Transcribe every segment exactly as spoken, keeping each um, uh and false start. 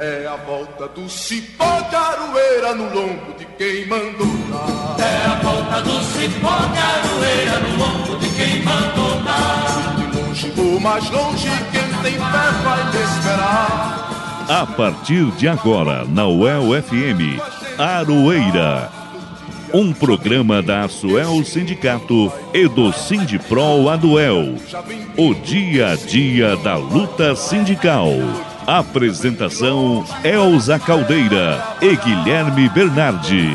É a volta do cipó de aroeira no lombo de quem mandou dar. É a volta do cipó de aroeira no lombo de quem mandou dar. De longe ou mais longe, quem tem pé vai te esperar. A partir de agora, na U E L F M, Aroeira. Um programa da Asuel Sindicato e do Sindipro Aduel. O dia a dia da luta sindical. Apresentação, Elza Caldeira e Guilherme Bernardi.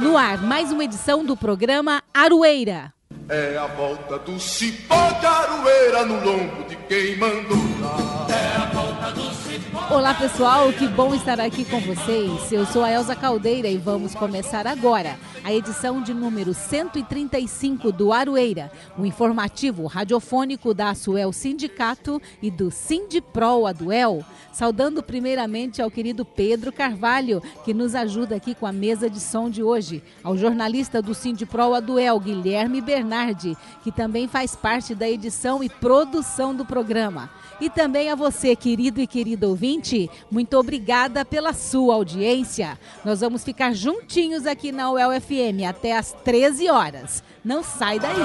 No ar, mais uma edição do programa Aroeira. É a volta do cipó de aroeira no lombo de quem mandou dar. É a volta do cipó. Olá pessoal, que bom estar aqui com vocês. Eu sou a Elza Caldeira e vamos começar agora a edição de número cento e trinta e cinco do Aroeira, o informativo radiofônico da Asuel Sindicato e do Sindipro Aduel. Saudando primeiramente ao querido Pedro Carvalho, que nos ajuda aqui com a mesa de som de hoje, ao jornalista do Sindipro Aduel, Guilherme Bernardi, que também faz parte da edição e produção do programa. E também a você, querido e querido ouvinte, muito obrigada pela sua audiência. Nós vamos ficar juntinhos aqui na U E L F M até às treze horas. Não sai daí.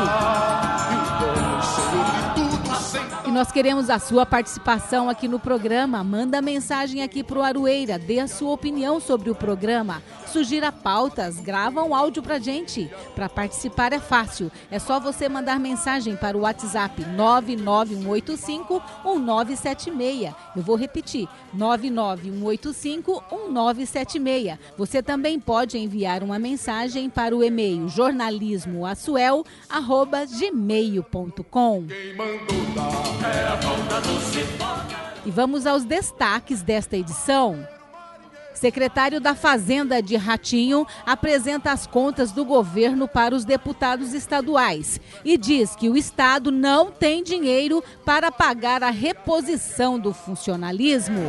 E nós queremos a sua participação aqui no programa. Manda mensagem aqui para o Aroeira, dê a sua opinião sobre o programa, sugira pautas, grava um áudio para gente. Para participar é fácil, é só você mandar mensagem para o WhatsApp nove nove um oito cinco um nove sete seis. Eu vou repetir, nove nove um oito cinco um nove sete seis. Você também pode enviar uma mensagem para o e-mail jornalismo asuel arroba gmail ponto com. E vamos aos destaques desta edição. Secretário da Fazenda de Ratinho apresenta as contas do governo para os deputados estaduais e diz que o Estado não tem dinheiro para pagar a reposição do funcionalismo.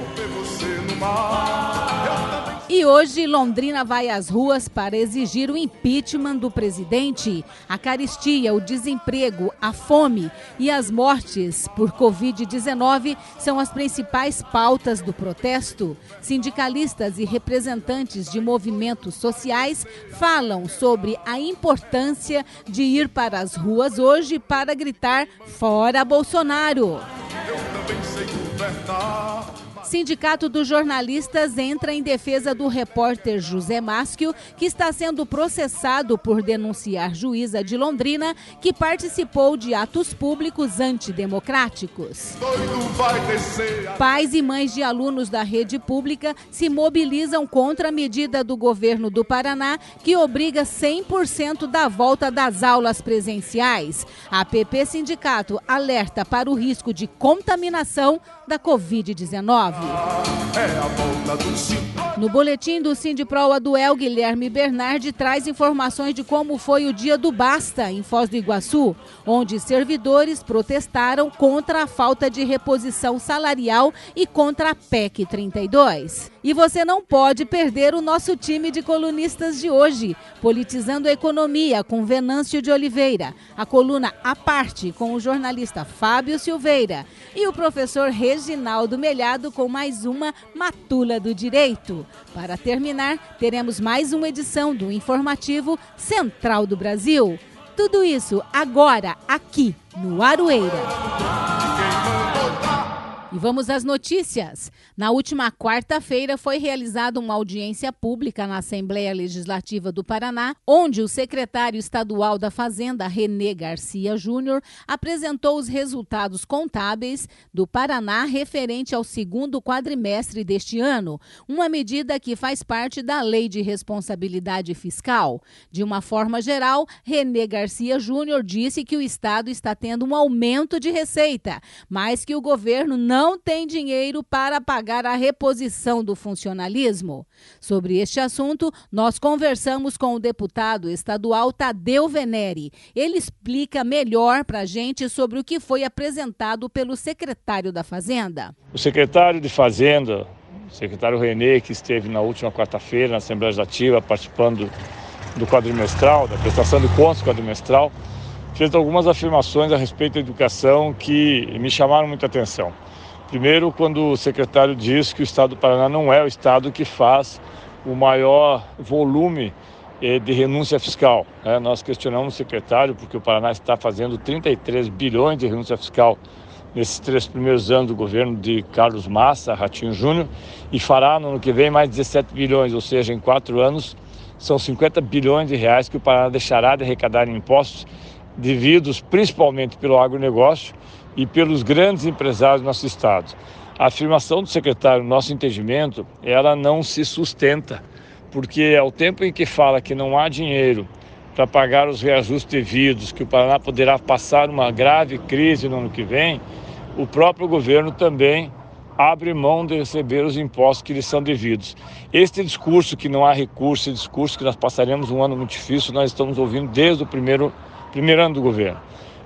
E hoje, Londrina vai às ruas para exigir o impeachment do presidente. A caristia, o desemprego, a fome e as mortes por covid dezenove são as principais pautas do protesto. Sindicalistas e representantes de movimentos sociais falam sobre a importância de ir para as ruas hoje para gritar fora Bolsonaro. Sindicato dos Jornalistas entra em defesa do repórter José Maschio, que está sendo processado por denunciar juíza de Londrina que participou de atos públicos antidemocráticos. Pais e mães de alunos da rede pública se mobilizam contra a medida do governo do Paraná que obriga cem por cento da volta das aulas presenciais. A P P Sindicato alerta para o risco de contaminação da covid dezenove. No boletim do Sindipro Aduel, Guilherme Bernardi traz informações de como foi o dia do Basta em Foz do Iguaçu, onde servidores protestaram contra a falta de reposição salarial e contra a P E C trinta e dois. E você não pode perder o nosso time de colunistas de hoje, Politizando a Economia com Venâncio de Oliveira, a coluna A Parte com o jornalista Fábio Silveira e o professor Reginaldo Melhado com mais uma Matula do Direito. Para terminar, teremos mais uma edição do informativo Central do Brasil. Tudo isso agora, aqui no Aroeira. E vamos às notícias. Na última quarta-feira foi realizada uma audiência pública na Assembleia Legislativa do Paraná, onde o secretário estadual da Fazenda, René Garcia Júnior, apresentou os resultados contábeis do Paraná referente ao segundo quadrimestre deste ano, uma medida que faz parte da Lei de Responsabilidade Fiscal. De uma forma geral, René Garcia Júnior disse que o Estado está tendo um aumento de receita, mas que o governo não Não tem dinheiro para pagar a reposição do funcionalismo. Sobre este assunto, nós conversamos com o deputado estadual Tadeu Veneri. Ele explica melhor para a gente sobre o que foi apresentado pelo secretário da Fazenda. O secretário de Fazenda, o secretário René, que esteve na última quarta-feira na Assembleia Legislativa participando do quadrimestral, da prestação de contas quadrimestral, fez algumas afirmações a respeito da educação que me chamaram muita atenção. Primeiro, quando o secretário diz que o Estado do Paraná não é o Estado que faz o maior volume de renúncia fiscal. Nós questionamos o secretário porque o Paraná está fazendo trinta e três bilhões de renúncia fiscal nesses três primeiros anos do governo de Carlos Massa, Ratinho Júnior, e fará no ano que vem mais dezessete bilhões, ou seja, em quatro anos são cinquenta bilhões de reais que o Paraná deixará de arrecadar em impostos devidos principalmente pelo agronegócio e pelos grandes empresários do nosso estado. A afirmação do secretário, no nosso entendimento, ela não se sustenta, porque ao tempo em que fala que não há dinheiro para pagar os reajustes devidos, que o Paraná poderá passar uma grave crise no ano que vem, o próprio governo também abre mão de receber os impostos que lhes são devidos. Este discurso que não há recurso, esse discurso que nós passaremos um ano muito difícil, nós estamos ouvindo desde o primeiro, primeiro ano do governo.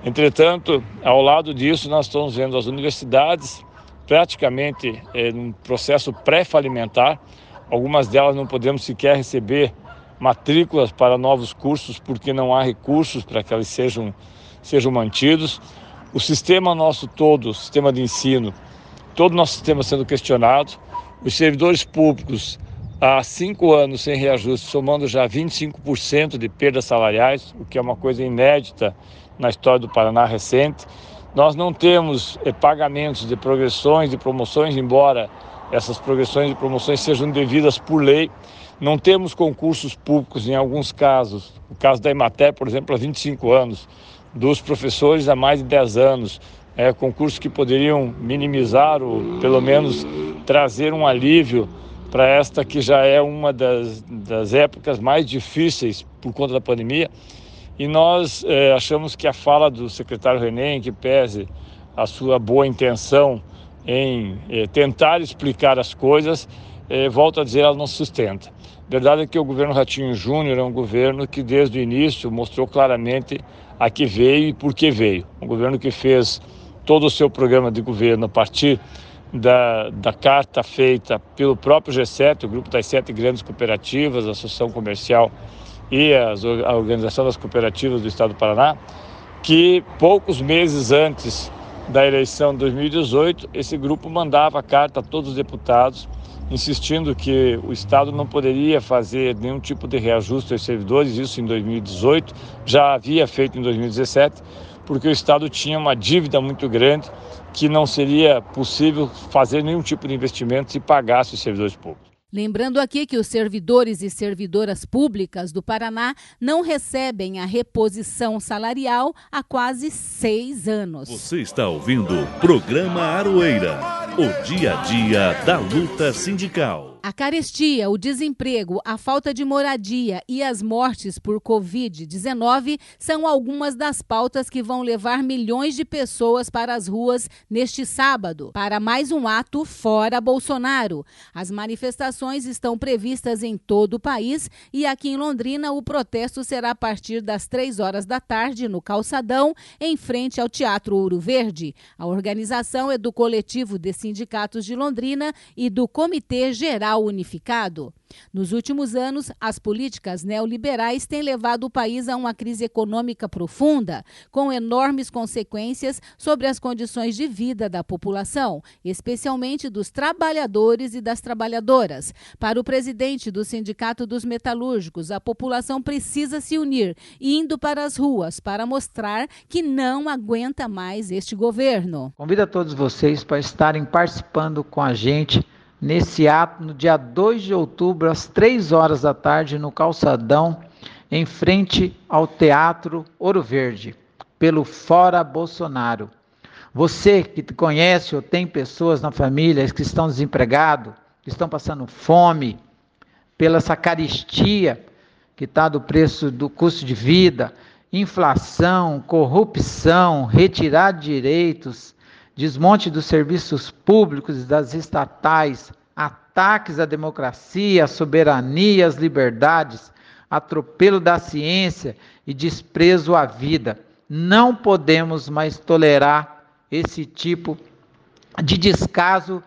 Entretanto, ao lado disso, nós estamos vendo as universidades praticamente é, num processo pré-falimentar. Algumas delas não podemos sequer receber matrículas para novos cursos porque não há recursos para que elas sejam, sejam mantidos. O sistema nosso todo, o sistema de ensino, todo o nosso sistema sendo questionado. Os servidores públicos há cinco anos sem reajuste, somando já vinte e cinco por cento de perdas salariais, o que é uma coisa inédita na história do Paraná recente. Nós não temos eh, pagamentos de progressões e promoções, embora essas progressões e promoções sejam devidas por lei. Não temos concursos públicos em alguns casos. O caso da Emater, por exemplo, há vinte e cinco anos, dos professores há mais de dez anos. É, concursos que poderiam minimizar ou, pelo menos, trazer um alívio para esta que já é uma das, das épocas mais difíceis por conta da pandemia. E nós é, achamos que a fala do secretário René, que pese a sua boa intenção em eh, tentar explicar as coisas, eh, volto a dizer, ela não se sustenta. A verdade é que o governo Ratinho Júnior é um governo que desde o início mostrou claramente a que veio e por que veio. Um governo que fez todo o seu programa de governo a partir da, da carta feita pelo próprio G sete, o grupo das sete grandes cooperativas, a Associação Comercial e as, a Organização das Cooperativas do Estado do Paraná, que poucos meses antes da eleição de dois mil e dezoito, esse grupo mandava carta a todos os deputados, insistindo que o Estado não poderia fazer nenhum tipo de reajuste aos servidores, isso em dois mil e dezoito, já havia feito em dois mil e dezessete, porque o Estado tinha uma dívida muito grande que não seria possível fazer nenhum tipo de investimento se pagasse os servidores públicos. Lembrando aqui que os servidores e servidoras públicas do Paraná não recebem a reposição salarial há quase seis anos. Você está ouvindo o programa Aroeira, o dia a dia da luta sindical. A carestia, o desemprego, a falta de moradia e as mortes por covid dezenove são algumas das pautas que vão levar milhões de pessoas para as ruas neste sábado, para mais um ato fora Bolsonaro. As manifestações estão previstas em todo o país e aqui em Londrina o protesto será a partir das três horas da tarde no Calçadão, em frente ao Teatro Ouro Verde. A organização é do Coletivo de Sindicatos de Londrina e do Comitê Geral Unificado. Nos últimos anos, as políticas neoliberais têm levado o país a uma crise econômica profunda, com enormes consequências sobre as condições de vida da população, especialmente dos trabalhadores e das trabalhadoras. Para o presidente do Sindicato dos Metalúrgicos, a população precisa se unir, indo para as ruas, para mostrar que não aguenta mais este governo. Convido a todos vocês para estarem participando com a gente nesse ato, no dia dois de outubro, às três horas da tarde, no Calçadão, em frente ao Teatro Ouro Verde, pelo Fora Bolsonaro. Você que conhece ou tem pessoas na família que estão desempregados, que estão passando fome, pela essa carestia que está do preço do custo de vida, inflação, corrupção, retirar direitos, desmonte dos serviços públicos e das estatais, ataques à democracia, à soberania, às liberdades, atropelo da ciência e desprezo à vida. Não podemos mais tolerar esse tipo de descaso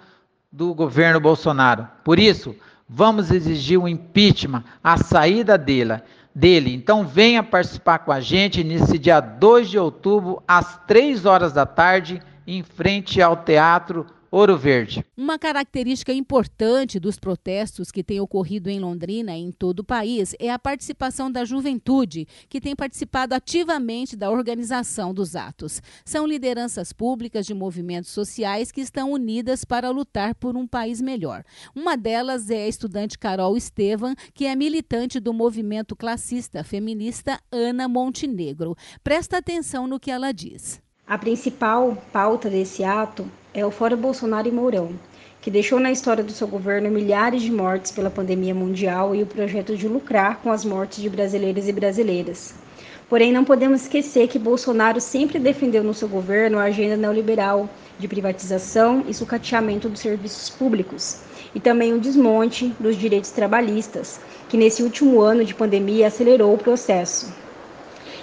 do governo Bolsonaro. Por isso, vamos exigir o impeachment, a saída dele. dele. Então venha participar com a gente nesse dia dois de outubro, às três horas da tarde, em frente ao Teatro Ouro Verde. Uma característica importante dos protestos que têm ocorrido em Londrina e em todo o país é a participação da juventude, que tem participado ativamente da organização dos atos. São lideranças públicas de movimentos sociais que estão unidas para lutar por um país melhor. Uma delas é a estudante Carol Estevam, que é militante do movimento classista feminista Ana Montenegro. Presta atenção no que ela diz. A principal pauta desse ato é o Fora Bolsonaro e Mourão, que deixou na história do seu governo milhares de mortes pela pandemia mundial e o projeto de lucrar com as mortes de brasileiros e brasileiras. Porém, não podemos esquecer que Bolsonaro sempre defendeu no seu governo a agenda neoliberal de privatização e sucateamento dos serviços públicos e também o desmonte dos direitos trabalhistas, que nesse último ano de pandemia acelerou o processo.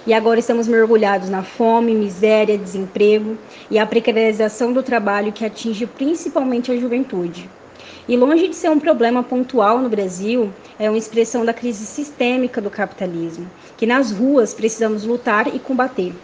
E agora estamos mergulhados na fome, miséria, desemprego e a precarização do trabalho que atinge principalmente a juventude. E longe de ser um problema pontual no Brasil, é uma expressão da crise sistêmica do capitalismo, que nas ruas precisamos lutar e combater.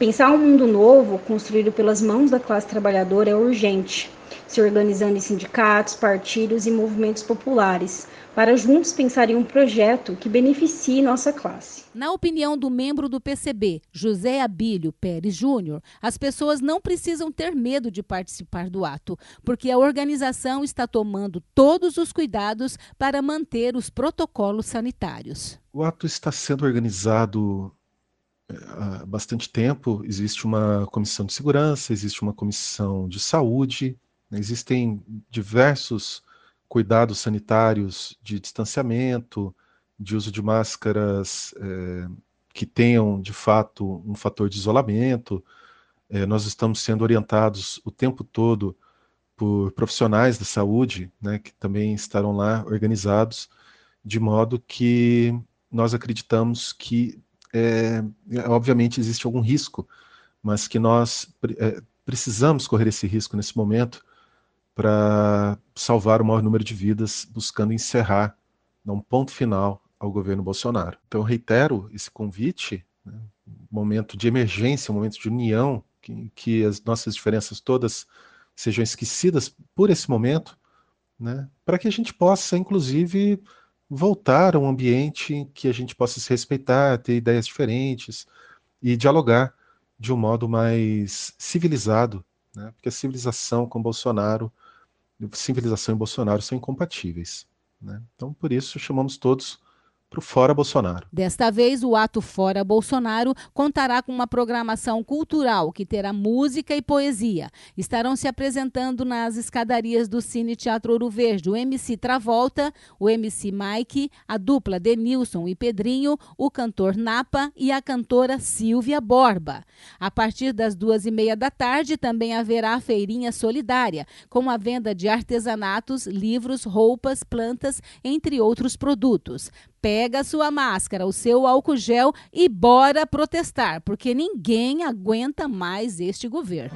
Pensar um mundo novo, construído pelas mãos da classe trabalhadora, é urgente, se organizando em sindicatos, partidos e movimentos populares, para juntos pensarem um projeto que beneficie nossa classe. Na opinião do membro do P C B, José Abílio Pérez Júnior, as pessoas não precisam ter medo de participar do ato, porque a organização está tomando todos os cuidados para manter os protocolos sanitários. O ato está sendo organizado há bastante tempo. Existe uma comissão de segurança, existe uma comissão de saúde, né? Existem diversos cuidados sanitários de distanciamento, de uso de máscaras é, que tenham, de fato, um fator de isolamento. É, nós estamos sendo orientados o tempo todo por profissionais da saúde, né, que também estarão lá organizados, de modo que nós acreditamos que, é, obviamente, existe algum risco, mas que nós é, precisamos correr esse risco nesse momento, para salvar o maior número de vidas, buscando encerrar, dar um ponto final ao governo Bolsonaro. Então, eu reitero esse convite, né, momento de emergência, um momento de união, que, que as nossas diferenças todas sejam esquecidas por esse momento, né, para que a gente possa, inclusive, voltar a um ambiente em que a gente possa se respeitar, ter ideias diferentes e dialogar de um modo mais civilizado, né, porque a civilização com Bolsonaro... civilização e Bolsonaro são incompatíveis, né? Então, por isso, chamamos todos para o Fora Bolsonaro. Desta vez, o ato Fora Bolsonaro contará com uma programação cultural que terá música e poesia. Estarão se apresentando nas escadarias do Cine Teatro Ouro Verde o M C Travolta, o M C Mike, a dupla Denilson e Pedrinho, o cantor Napa e a cantora Silvia Borba. A partir das duas e meia da tarde também haverá a feirinha solidária, com a venda de artesanatos, livros, roupas, plantas, entre outros produtos. Pega a sua máscara, o seu álcool gel e bora protestar, porque ninguém aguenta mais este governo.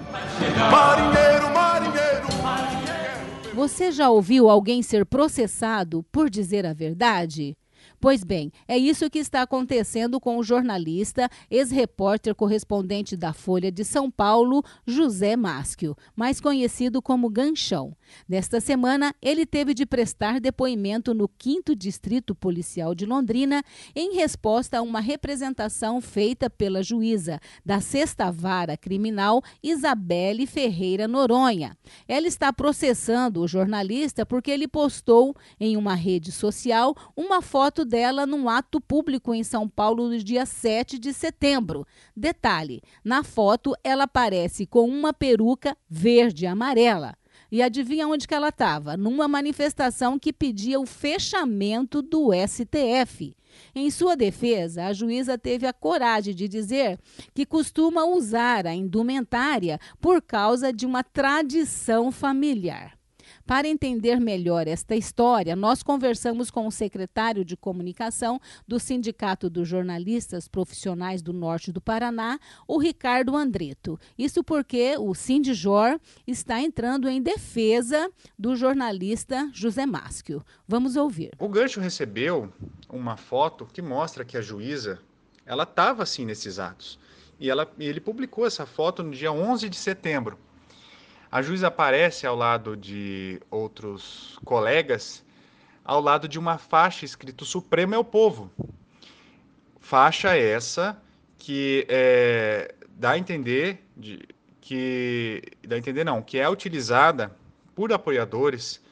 Marinheiro, marinheiro, marinheiro. Você já ouviu alguém ser processado por dizer a verdade? Pois bem, é isso que está acontecendo com o jornalista, ex-repórter correspondente da Folha de São Paulo, José Maschio, mais conhecido como Ganchão. Nesta semana, ele teve de prestar depoimento no quinto Distrito Policial de Londrina em resposta a uma representação feita pela juíza da sexta Vara Criminal, Isabelle Ferreira Noronha. Ela está processando o jornalista porque ele postou em uma rede social uma foto dela num ato público em São Paulo no dia sete de setembro. Detalhe, na foto ela aparece com uma peruca verde e amarela. E adivinha onde que ela estava? Numa manifestação que pedia o fechamento do S T F. Em sua defesa, a juíza teve a coragem de dizer que costuma usar a indumentária por causa de uma tradição familiar. Para entender melhor esta história, nós conversamos com o secretário de Comunicação do Sindicato dos Jornalistas Profissionais do Norte do Paraná, o Ricardo Andretto. Isso porque o Sindijor está entrando em defesa do jornalista José Maschio. Vamos ouvir. O Gancho recebeu uma foto que mostra que a juíza, ela estava assim nesses atos. E ela, ele publicou essa foto no dia onze de setembro. A juíza aparece ao lado de outros colegas, ao lado de uma faixa escrito Supremo é o Povo. Faixa essa que é, dá a entender de, que dá a entender não, que é utilizada por apoiadores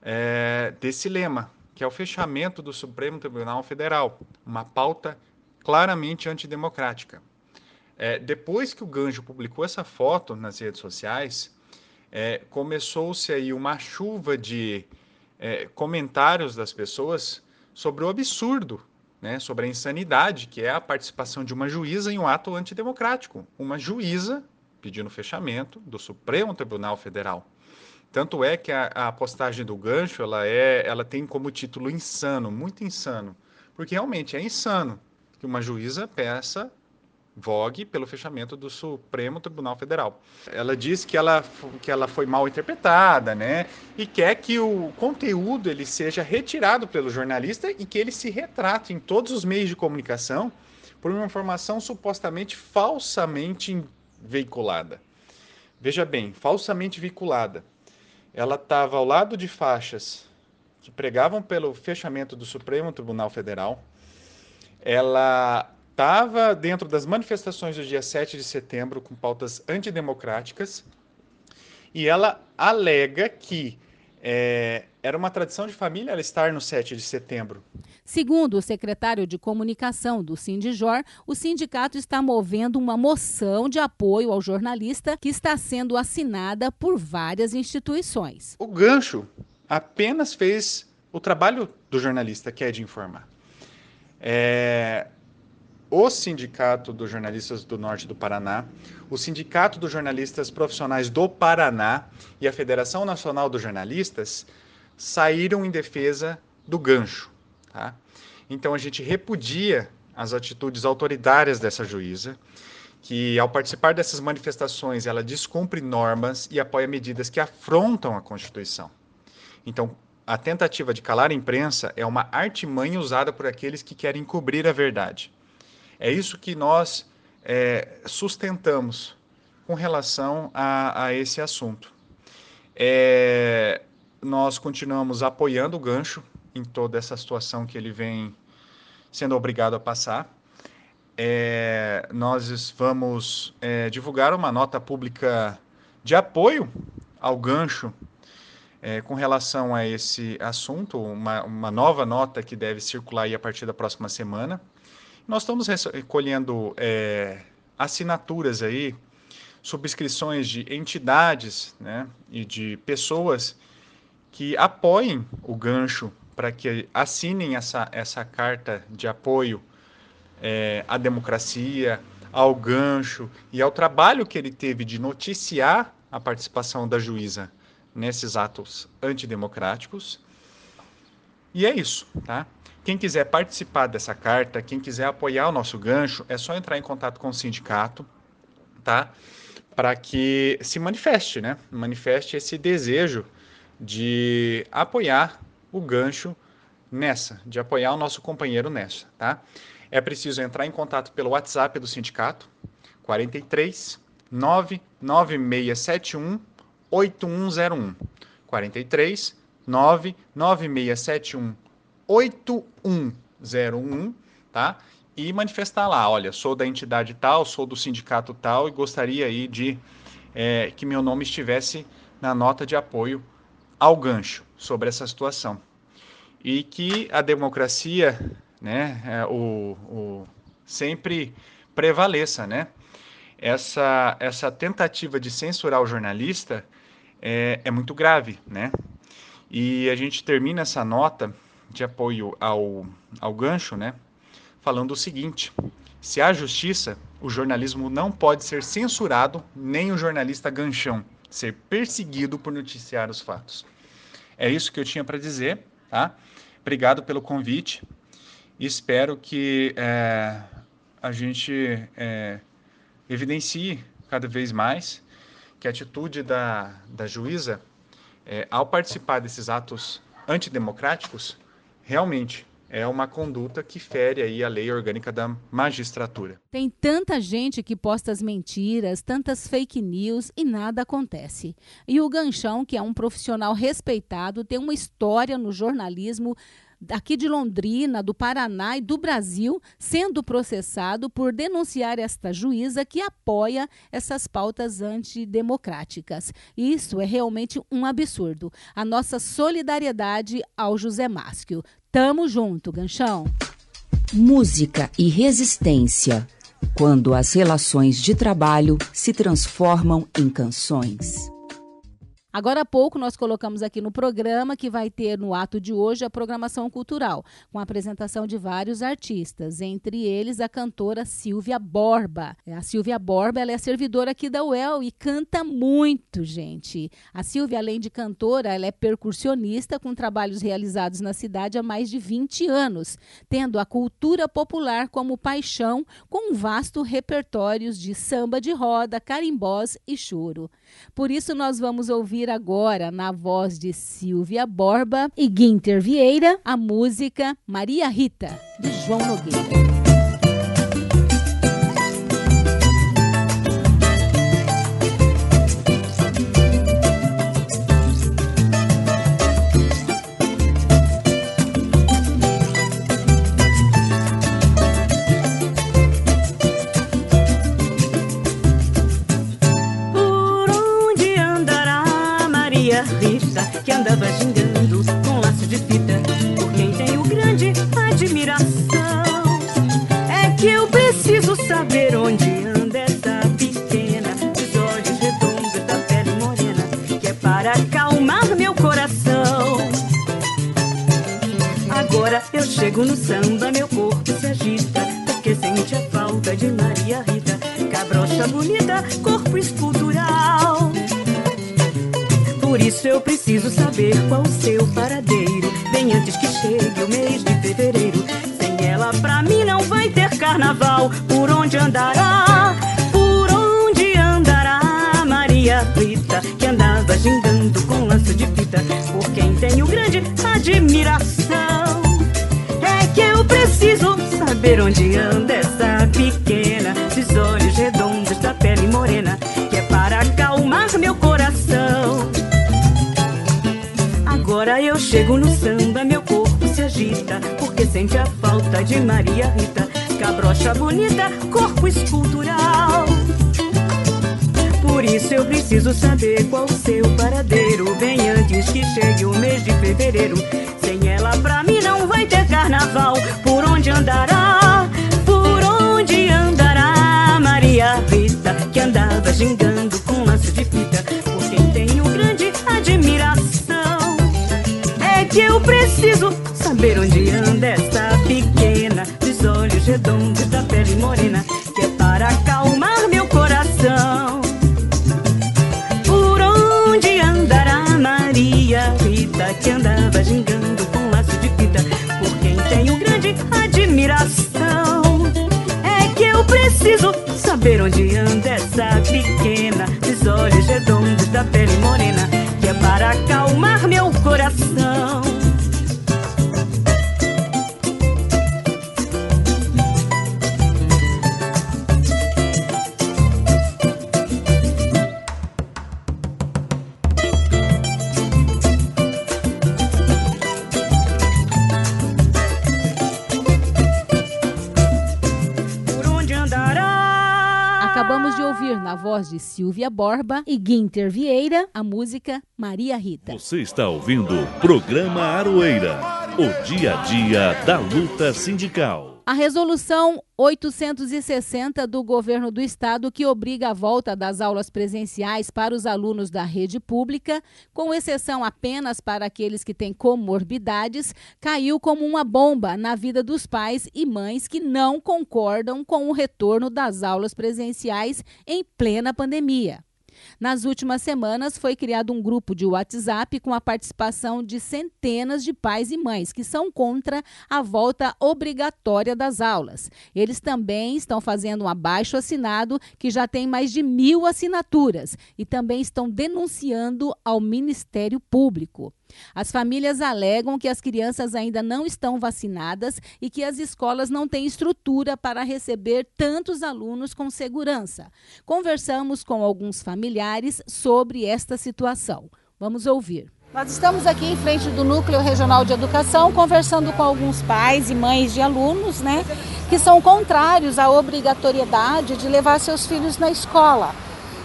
é, desse lema, que é o fechamento do Supremo Tribunal Federal, uma pauta claramente antidemocrática. É, depois que o Ganjo publicou essa foto nas redes sociais, é, começou-se aí uma chuva de é, comentários das pessoas sobre o absurdo, né, sobre a insanidade, que é a participação de uma juíza em um ato antidemocrático. Uma juíza pedindo fechamento do Supremo Tribunal Federal. Tanto é que a, a postagem do Gancho, ela, é, ela tem como título insano, muito insano, porque realmente é insano que uma juíza peça vogue pelo fechamento do Supremo Tribunal Federal. Ela diz que ela, que ela foi mal interpretada, né, e quer que o conteúdo ele seja retirado pelo jornalista e que ele se retrate em todos os meios de comunicação por uma informação supostamente falsamente veiculada. Veja bem, falsamente veiculada. Ela estava ao lado de faixas que pregavam pelo fechamento do Supremo Tribunal Federal. Ela estava dentro das manifestações do dia sete de setembro com pautas antidemocráticas e ela alega que é, era uma tradição de família ela estar no sete de setembro. Segundo o secretário de comunicação do Sindijor, o sindicato está movendo uma moção de apoio ao jornalista que está sendo assinada por várias instituições. O Gancho apenas fez o trabalho do jornalista, que é de informar. É... O Sindicato dos Jornalistas do Norte do Paraná, o Sindicato dos Jornalistas Profissionais do Paraná e a Federação Nacional dos Jornalistas saíram em defesa do Gancho. Tá? Então a gente repudia as atitudes autoritárias dessa juíza, que ao participar dessas manifestações ela descumpre normas e apoia medidas que afrontam a Constituição. Então a tentativa de calar a imprensa é uma artimanha usada por aqueles que querem cobrir a verdade. É isso que nós é, sustentamos com relação a, a esse assunto. É, nós continuamos apoiando o Gancho em toda essa situação que ele vem sendo obrigado a passar. É, nós vamos é, divulgar uma nota pública de apoio ao Gancho é, com relação a esse assunto, uma, uma nova nota que deve circular aí a partir da próxima semana. Nós estamos recolhendo é, assinaturas aí, subscrições de entidades, né, e de pessoas que apoiem o Gancho para que assinem essa, essa carta de apoio é, à democracia, ao Gancho e ao trabalho que ele teve de noticiar a participação da juíza nesses atos antidemocráticos. E é isso, tá? Quem quiser participar dessa carta, quem quiser apoiar o nosso Gancho, é só entrar em contato com o sindicato, tá? Para que se manifeste, né? Manifeste esse desejo de apoiar o Gancho nessa, de apoiar o nosso companheiro nessa, tá? É preciso entrar em contato pelo WhatsApp do sindicato, quarenta e três, nove nove seis sete um, oito um zero um, quarenta e três, nove nove seis sete um, oito um zero um, tá? E manifestar lá, olha, sou da entidade tal, sou do sindicato tal e gostaria aí de é, que meu nome estivesse na nota de apoio ao Gancho sobre essa situação. E que a democracia, né, é, o, o, sempre prevaleça, né? Essa, essa tentativa de censurar o jornalista é, é muito grave, né? E a gente termina essa nota de apoio ao, ao Gancho, né, falando o seguinte: se há justiça, o jornalismo não pode ser censurado, nem o jornalista ganchão ser perseguido por noticiar os fatos. É isso que eu tinha para dizer, tá? Obrigado pelo convite. Espero que é, a gente é, evidencie cada vez mais que a atitude da, da juíza, É, ao participar desses atos antidemocráticos, realmente é uma conduta que fere aí a lei orgânica da magistratura. Tem tanta gente que posta as mentiras, tantas fake news e nada acontece. E o Ganchão, que é um profissional respeitado, tem uma história no jornalismo aqui de Londrina, do Paraná e do Brasil, sendo processado por denunciar esta juíza que apoia essas pautas antidemocráticas. Isso é realmente um absurdo. A nossa solidariedade ao José Maschio. Tamo junto, Ganchão. Música e resistência. Quando as relações de trabalho se transformam em canções. Agora há pouco nós colocamos aqui no programa que vai ter no ato de hoje a programação cultural, com a apresentação de vários artistas, entre eles a cantora Silvia Borba. A Silvia Borba, ela é servidora aqui da U E L e canta muito, gente. A Silvia, além de cantora, ela é percussionista com trabalhos realizados na cidade há mais de vinte anos, tendo a cultura popular como paixão, com um vasto repertório de samba de roda, carimbós e choro. Por isso nós vamos ouvir agora, na voz de Silvia Borba e Guinter Vieira, a música Maria Rita, de João Nogueira. Andava gingando com laço de fita, por quem tenho grande admiração. É que eu preciso saber onde anda essa pequena, dos olhos redondos e da pele morena, que é para acalmar meu coração. Agora eu chego no samba, meu corpo se agita, porque sente a falta de Maria Rita, cabrocha bonita, corpo escultural. Por isso eu preciso saber qual o seu paradeiro, bem antes que chegue o mês de fevereiro. Sem ela pra mim não vai ter carnaval. Por onde andará, por onde andará Maria Rita, que andava gingando com laço de fita, por quem tenho grande admiração. É que eu preciso saber onde anda essa pequena, dos olhos redondos, da pele morena, que é para acalmar meu coração. Agora eu chego no samba, meu corpo se agita, porque sente a falta de Maria Rita, cabrocha bonita, corpo escultural. Por isso eu preciso saber qual seu paradeiro, bem antes que chegue o mês de fevereiro. Sem ela pra mim não vai ter carnaval. Por onde andará, por onde andará Maria Rita, que andava gingando com laço de fita, por quem tenho grande admiração. Que eu preciso saber onde anda essa pequena, dos olhos redondos, da pele morena, que é para acalmar meu coração. Por onde andará Maria Rita, que andava gingando com laço de fita, por quem tenho grande admiração. É que eu preciso saber onde anda essa pequena, dos olhos redondos, da pele morena, que é para acalmar meu coração. Na voz de Silvia Borba e Guinter Vieira, a música Maria Rita. Você está ouvindo o programa Aroeira, o dia a dia da luta sindical. A resolução oitocentos e sessenta do governo do estado, que obriga a volta das aulas presenciais para os alunos da rede pública, com exceção apenas para aqueles que têm comorbidades, caiu como uma bomba na vida dos pais e mães que não concordam com o retorno das aulas presenciais em plena pandemia. Nas últimas semanas, foi criado um grupo de WhatsApp com a participação de centenas de pais e mães que são contra a volta obrigatória das aulas. Eles também estão fazendo um abaixo-assinado que já tem mais de mil assinaturas e também estão denunciando ao Ministério Público. As famílias alegam que as crianças ainda não estão vacinadas e que as escolas não têm estrutura para receber tantos alunos com segurança. Conversamos com alguns familiares sobre esta situação. Vamos ouvir. Nós estamos aqui em frente do Núcleo Regional de Educação, conversando com alguns pais e mães de alunos, né, que são contrários à obrigatoriedade de levar seus filhos na escola.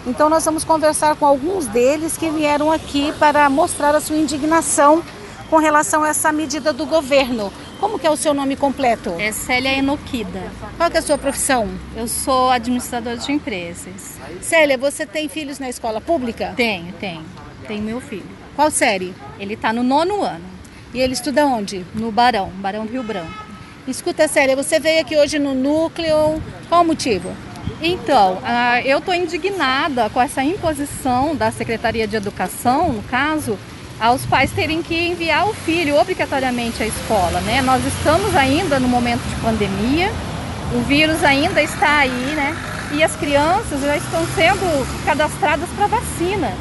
Então nós vamos conversar com alguns deles que vieram aqui para mostrar a sua indignação com relação a essa medida do governo. Como que é o seu nome completo? É Célia Enoquida. Qual que é a sua profissão? Eu sou administradora de empresas. Célia, você tem filhos na escola pública? Tenho, tenho. Tenho meu filho. Qual série? Ele está no nono ano. E ele estuda onde? No Barão, Barão Rio Branco. Escuta, Célia, você veio aqui hoje no núcleo, qual o motivo? Então, eu estou indignada com essa imposição da Secretaria de Educação, no caso, aos pais terem que enviar o filho obrigatoriamente à escola, né? Nós estamos ainda no momento de pandemia, o vírus ainda está aí, né? E as crianças já estão sendo cadastradas para vacina.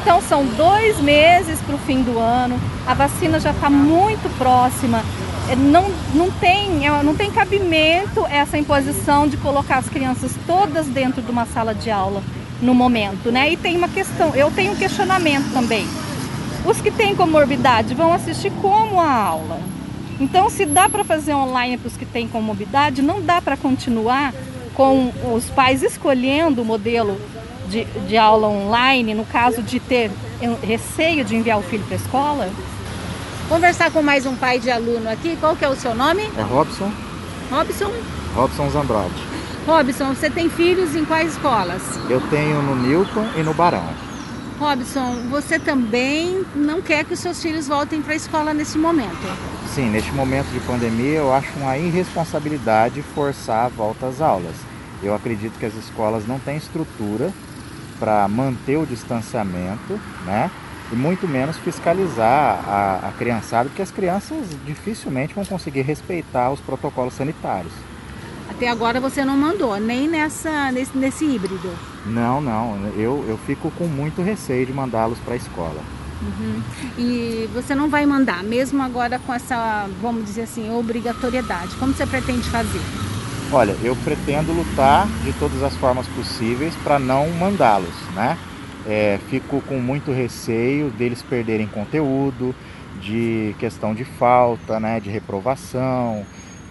Então, são dois meses para o fim do ano, a vacina já está muito próxima. Não, não, tem, não tem cabimento essa imposição de colocar as crianças todas dentro de uma sala de aula no momento, né? E tem uma questão, eu tenho um questionamento também. Os que têm comorbidade vão assistir como a aula? Então, se dá para fazer online para os que têm comorbidade, não dá para continuar com os pais escolhendo o modelo de, de aula online, no caso de ter receio de enviar o filho para a escola? Conversar com mais um pai de aluno aqui. Qual que é o seu nome? É Robson. Robson? Robson Zambrade. Robson, você tem filhos em quais escolas? Eu tenho no Newton e no Barão. Robson, você também não quer que os seus filhos voltem para a escola nesse momento? Sim, neste momento de pandemia eu acho uma irresponsabilidade forçar a volta às aulas. Eu acredito que as escolas não têm estrutura para manter o distanciamento, né? E muito menos fiscalizar a, a criançada, porque as crianças dificilmente vão conseguir respeitar os protocolos sanitários. Até agora você não mandou, nem nessa, nesse, nesse híbrido? Não, não. Eu, eu fico com muito receio de mandá-los para a escola. Uhum. E você não vai mandar, mesmo agora com essa, vamos dizer assim, obrigatoriedade. Como você pretende fazer? Olha, eu pretendo lutar de todas as formas possíveis para não mandá-los, né? É, fico com muito receio deles perderem conteúdo, de questão de falta, né, de reprovação,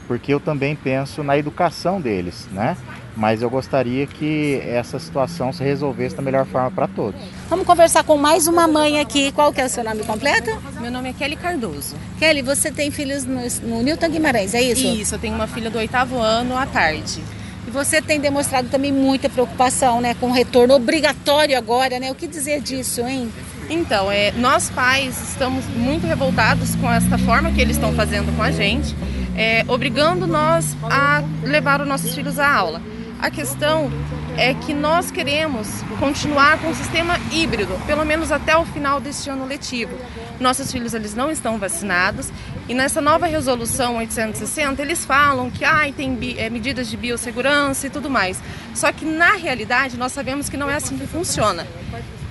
porque eu também penso na educação deles, né? Mas eu gostaria que essa situação se resolvesse da melhor forma para todos. Vamos conversar com mais uma mãe aqui. Qual que é o seu nome completo? Meu nome é Kelly Cardoso. Kelly, você tem filhos no, no Newton Guimarães, é isso? Isso, eu tenho uma filha do oitavo ano à tarde. E você tem demonstrado também muita preocupação, né, com o retorno obrigatório agora, né? O que dizer disso, hein? Então, é, nós pais estamos muito revoltados com esta forma que eles estão fazendo com a gente, é, obrigando nós a levar os nossos filhos à aula. A questão é que nós queremos continuar com o sistema híbrido, pelo menos até o final deste ano letivo. Nossos filhos, eles não estão vacinados e nessa nova resolução oitocentos e sessenta eles falam que ah, tem é, medidas de biossegurança e tudo mais. Só que na realidade nós sabemos que não é assim que funciona.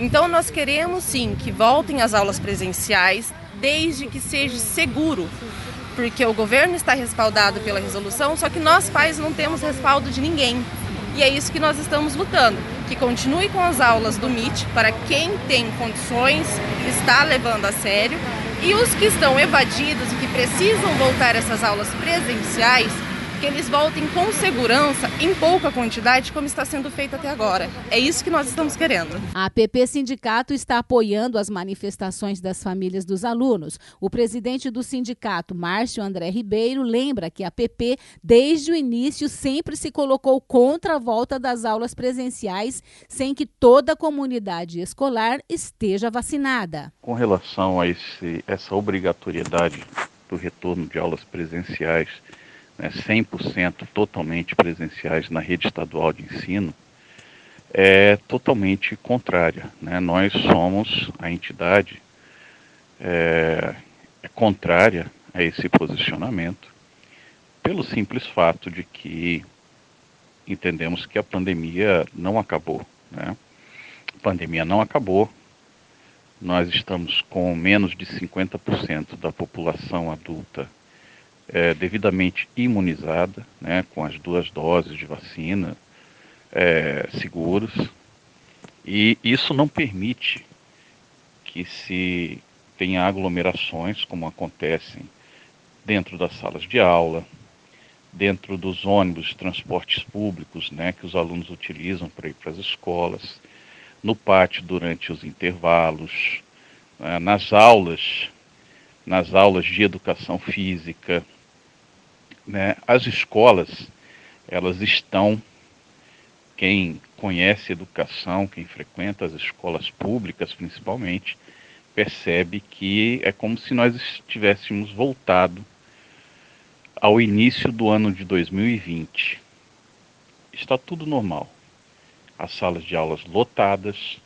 Então nós queremos sim que voltem às aulas presenciais desde que seja seguro. Porque o governo está respaldado pela resolução, só que nós pais não temos respaldo de ninguém. E é isso que nós estamos lutando, que continue com as aulas do M I T, para quem tem condições, está levando a sério. E os que estão evadidos e que precisam voltar a essas aulas presenciais, que eles voltem com segurança, em pouca quantidade, como está sendo feito até agora. É isso que nós estamos querendo. A A P P Sindicato está apoiando as manifestações das famílias dos alunos. O presidente do sindicato, Márcio André Ribeiro, lembra que a A P P, desde o início, sempre se colocou contra a volta das aulas presenciais, sem que toda a comunidade escolar esteja vacinada. Com relação a esse, essa obrigatoriedade do retorno de aulas presenciais, cem por cento totalmente presenciais na rede estadual de ensino, é totalmente contrária, né? Nós somos a entidade é, é contrária a esse posicionamento pelo simples fato de que entendemos que a pandemia não acabou, né? A pandemia não acabou, nós estamos com menos de cinquenta por cento da população adulta é, devidamente imunizada, né, com as duas doses de vacina, é, seguros, e isso não permite que se tenha aglomerações como acontecem dentro das salas de aula, dentro dos ônibus, transportes públicos, né, que os alunos utilizam para ir para as escolas, no pátio durante os intervalos, nas aulas, nas aulas de educação física, né? As escolas, elas estão, quem conhece educação, quem frequenta as escolas públicas principalmente, percebe que é como se nós estivéssemos voltado ao início do ano de dois mil e vinte. Está tudo normal. As salas de aulas lotadas,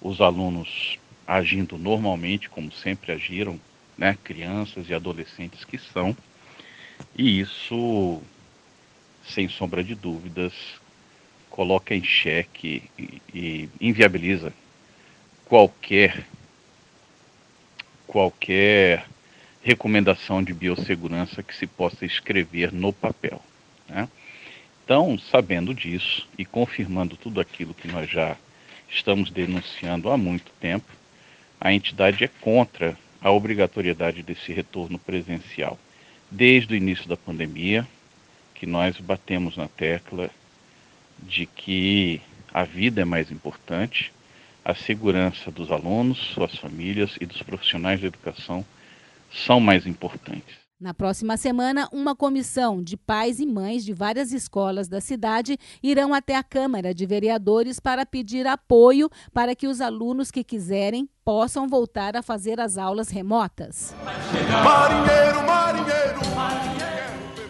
os alunos agindo normalmente, como sempre agiram, né, crianças e adolescentes que são, e isso, sem sombra de dúvidas, coloca em xeque e, e inviabiliza qualquer, qualquer recomendação de biossegurança que se possa escrever no papel, né? Então, sabendo disso e confirmando tudo aquilo que nós já estamos denunciando há muito tempo, a entidade é contra a obrigatoriedade desse retorno presencial. Desde o início da pandemia, que nós batemos na tecla de que a vida é mais importante, a segurança dos alunos, suas famílias e dos profissionais da educação são mais importantes. Na próxima semana, uma comissão de pais e mães de várias escolas da cidade irão até a Câmara de Vereadores para pedir apoio para que os alunos que quiserem possam voltar a fazer as aulas remotas. Marinheiro, marinheiro, marinheiro.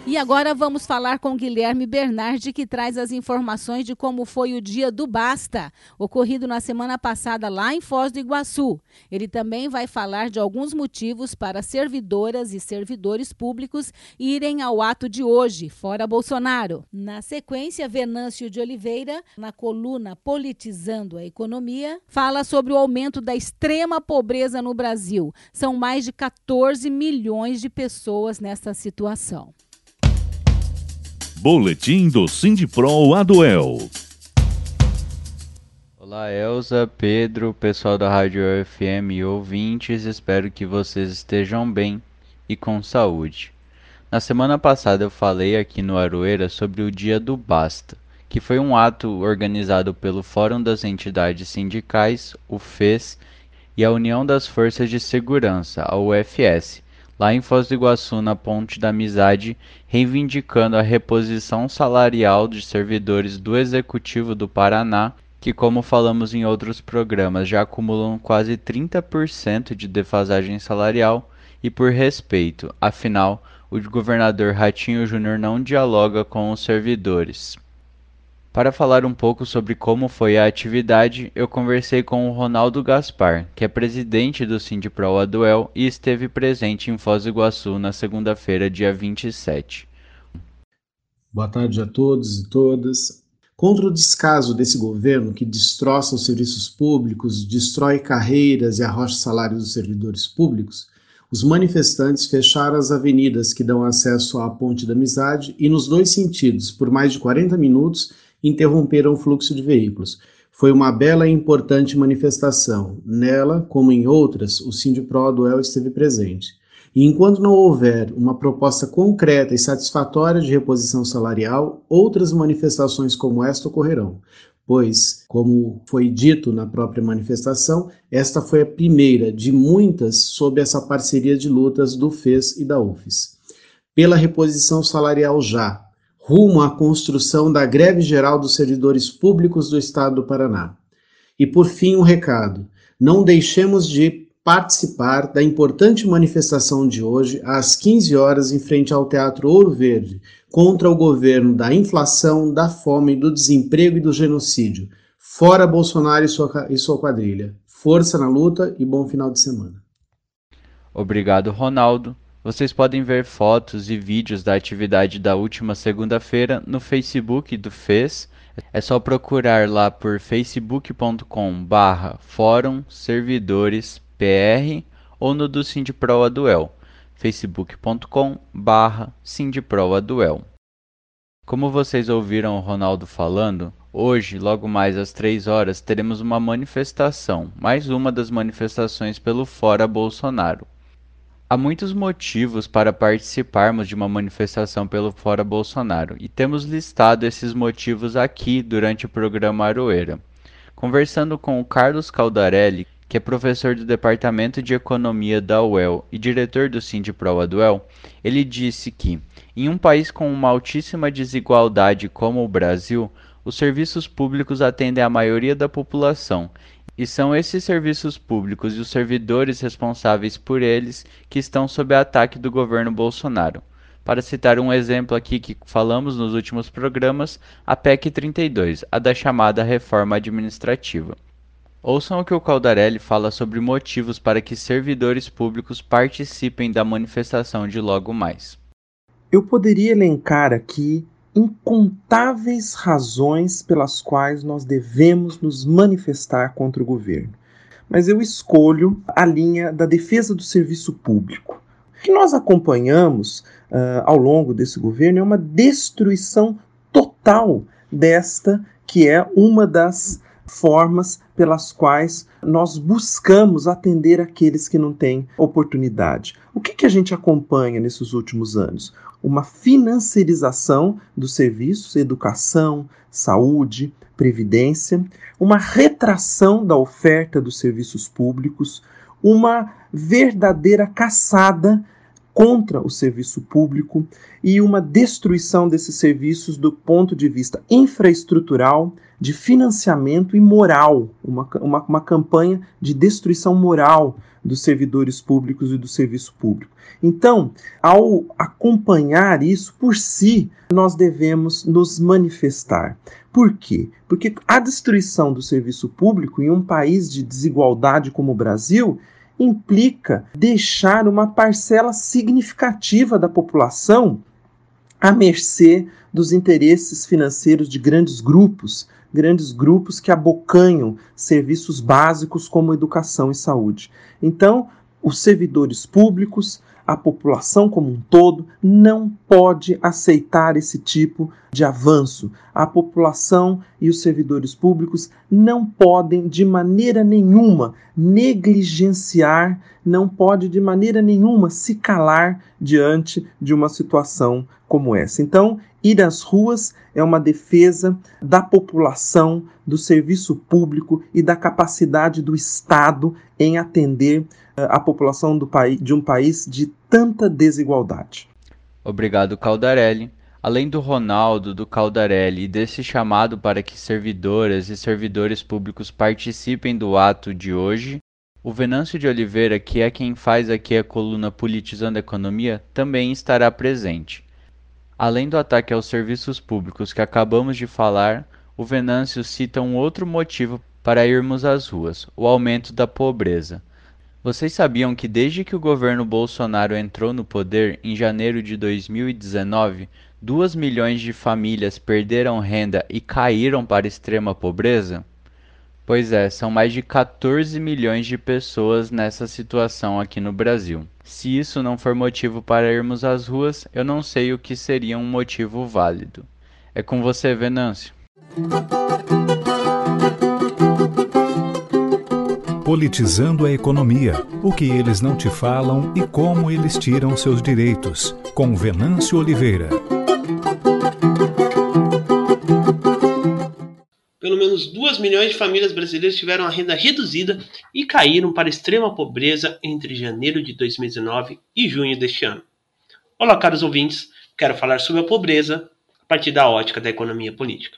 E agora vamos falar com Guilherme Bernardi, que traz as informações de como foi o dia do Basta, ocorrido na semana passada lá em Foz do Iguaçu. Ele também vai falar de alguns motivos para servidoras e servidores públicos irem ao ato de hoje, fora Bolsonaro. Na sequência, Venâncio de Oliveira, na coluna Politizando a Economia, fala sobre o aumento da extrema pobreza no Brasil. São mais de catorze milhões de pessoas nessa situação. Boletim do Sindipro Aduel. Olá, Elza, Pedro, pessoal da Rádio U E L F M e ouvintes, espero que vocês estejam bem e com saúde. Na semana passada eu falei aqui no Aroeira sobre o Dia do Basta, que foi um ato organizado pelo Fórum das Entidades Sindicais, o F E S, e a União das Forças de Segurança, a U F S, lá em Foz do Iguaçu, na Ponte da Amizade, reivindicando a reposição salarial de servidores do Executivo do Paraná, que, como falamos em outros programas, já acumulam quase trinta por cento de defasagem salarial e por respeito, afinal, o governador Ratinho Júnior não dialoga com os servidores. Para falar um pouco sobre como foi a atividade, eu conversei com o Ronaldo Gaspar, que é presidente do Sindipro Aduel e esteve presente em Foz do Iguaçu na segunda-feira, dia vinte e sete. Boa tarde a todos e todas. Contra o descaso desse governo que destroça os serviços públicos, destrói carreiras e arrocha salários dos servidores públicos, os manifestantes fecharam as avenidas que dão acesso à Ponte da Amizade e, nos dois sentidos, por mais de quarenta minutos, interromperam o fluxo de veículos. Foi uma bela e importante manifestação. Nela, como em outras, o Sindipro Aduel esteve presente. E enquanto não houver uma proposta concreta e satisfatória de reposição salarial, outras manifestações como esta ocorrerão, pois, como foi dito na própria manifestação, esta foi a primeira de muitas sob essa parceria de lutas do F E S e da U F S. Pela reposição salarial já, rumo à construção da greve geral dos servidores públicos do Estado do Paraná. E por fim, um recado: não deixemos de participar da importante manifestação de hoje, às quinze horas, em frente ao Teatro Ouro Verde, contra o governo da inflação, da fome, do desemprego e do genocídio. Fora Bolsonaro e sua, e sua quadrilha. Força na luta e bom final de semana. Obrigado, Ronaldo. Vocês podem ver fotos e vídeos da atividade da última segunda-feira no Facebook do F E S. É só procurar lá por facebook ponto com barra Fórum Servidores P R ou no do Sindipro Aduel, facebook ponto com barra Sindipro Aduel. Como vocês ouviram o Ronaldo falando, hoje, logo mais às três horas, teremos uma manifestação, mais uma das manifestações pelo Fora Bolsonaro. Há muitos motivos para participarmos de uma manifestação pelo Fora Bolsonaro e temos listado esses motivos aqui durante o programa Aroeira. Conversando com o Carlos Caldarelli, que é professor do Departamento de Economia da U E L e diretor do Sindipro Aduel, ele disse que, em um país com uma altíssima desigualdade como o Brasil, os serviços públicos atendem a maioria da população. E são esses serviços públicos e os servidores responsáveis por eles que estão sob ataque do governo Bolsonaro. Para citar um exemplo aqui que falamos nos últimos programas, a P E C trinta e dois, a da chamada reforma administrativa. Ouçam o que o Caldarelli fala sobre motivos para que servidores públicos participem da manifestação de logo mais. Eu poderia elencar aqui incontáveis razões pelas quais nós devemos nos manifestar contra o governo. Mas eu escolho a linha da defesa do serviço público. O que nós acompanhamos uh, ao longo desse governo é uma destruição total desta, que é uma das formas pelas quais nós buscamos atender aqueles que não têm oportunidade. O que, que a gente acompanha nesses últimos anos? Uma financiarização dos serviços, educação, saúde, previdência, uma retração da oferta dos serviços públicos, uma verdadeira caçada contra o serviço público e uma destruição desses serviços do ponto de vista infraestrutural, de financiamento e moral, uma, uma, uma campanha de destruição moral dos servidores públicos e do serviço público. Então, ao acompanhar isso por si, nós devemos nos manifestar. Por quê? Porque a destruição do serviço público em um país de desigualdade como o Brasil implica deixar uma parcela significativa da população à mercê dos interesses financeiros de grandes grupos, grandes grupos que abocanham serviços básicos como educação e saúde. Então, os servidores públicos, a população como um todo, não pode aceitar esse tipo de avanço. A população e os servidores públicos não podem de maneira nenhuma negligenciar, não pode de maneira nenhuma se calar diante de uma situação como essa. Então, ir às ruas é uma defesa da população, do serviço público e da capacidade do Estado em atender uh, a população do país, de um país de tanta desigualdade. Obrigado, Caldarelli. Além do Ronaldo, do Caldarelli e desse chamado para que servidoras e servidores públicos participem do ato de hoje, o Venâncio de Oliveira, que é quem faz aqui a coluna Politizando a Economia, também estará presente. Além do ataque aos serviços públicos que acabamos de falar, o Venâncio cita um outro motivo para irmos às ruas, o aumento da pobreza. Vocês sabiam que desde que o governo Bolsonaro entrou no poder, em janeiro de dois mil e dezenove, dois milhões de famílias perderam renda e caíram para a extrema pobreza? Pois é, são mais de catorze milhões de pessoas nessa situação aqui no Brasil. Se isso não for motivo para irmos às ruas, eu não sei o que seria um motivo válido. É com você, Venâncio. Politizando a economia, o que eles não te falam e como eles tiram seus direitos, com Venâncio Oliveira. Pelo menos dois milhões de famílias brasileiras tiveram a renda reduzida e caíram para a extrema pobreza entre janeiro de dois mil e dezenove e junho deste ano. Olá, caros ouvintes, quero falar sobre a pobreza a partir da ótica da economia política.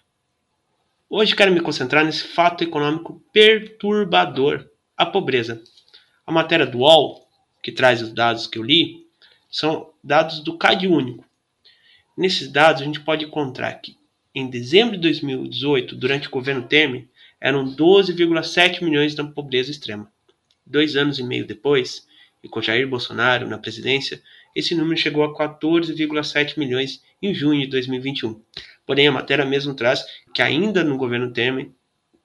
Hoje quero me concentrar nesse fato econômico perturbador, a pobreza. A matéria do U O L, que traz os dados que eu li, são dados do CadÚnico. Nesses dados a gente pode encontrar que em dezembro de dois mil e dezoito, durante o governo Temer, eram doze vírgula sete milhões na pobreza extrema. Dois anos e meio depois, e com Jair Bolsonaro na presidência, esse número chegou a quatorze vírgula sete milhões em junho de dois mil e vinte e um. Porém, a matéria mesmo traz que ainda no governo Temer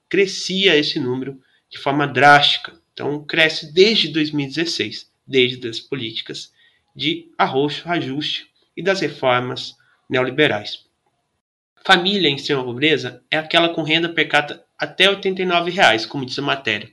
crescia esse número de forma drástica. Então, cresce desde dois mil e dezesseis, desde as políticas de arroxo, ajuste e das reformas neoliberais. Família em extrema pobreza é aquela com renda per capita até oitenta e nove reais, como diz a matéria.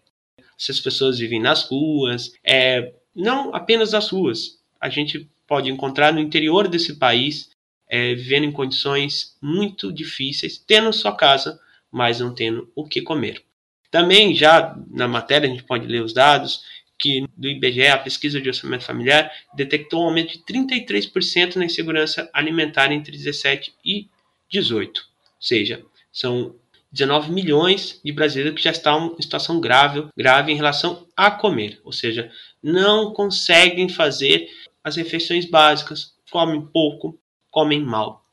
Essas pessoas vivem nas ruas, é, não apenas nas ruas. A gente pode encontrar no interior desse país, é, vivendo em condições muito difíceis, tendo sua casa, mas não tendo o que comer. Também já na matéria a gente pode ler os dados que do I B G E, a pesquisa de orçamento familiar, detectou um aumento de trinta e três por cento na insegurança alimentar entre dezessete e dezoito. Ou seja, são dezenove milhões de brasileiros que já estão em situação grave, grave em relação a comer. Ou seja, não conseguem fazer as refeições básicas, comem pouco, comem mal.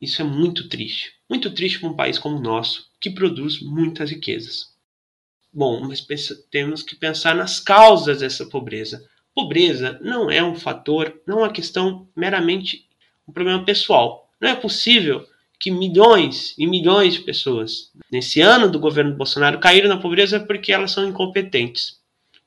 Isso é muito triste. Muito triste para um país como o nosso, que produz muitas riquezas. Bom, mas pensa, temos que pensar nas causas dessa pobreza. Pobreza não é um fator, não é uma questão meramente um problema pessoal. Não é possível que milhões e milhões de pessoas nesse ano do governo Bolsonaro caíram na pobreza porque elas são incompetentes.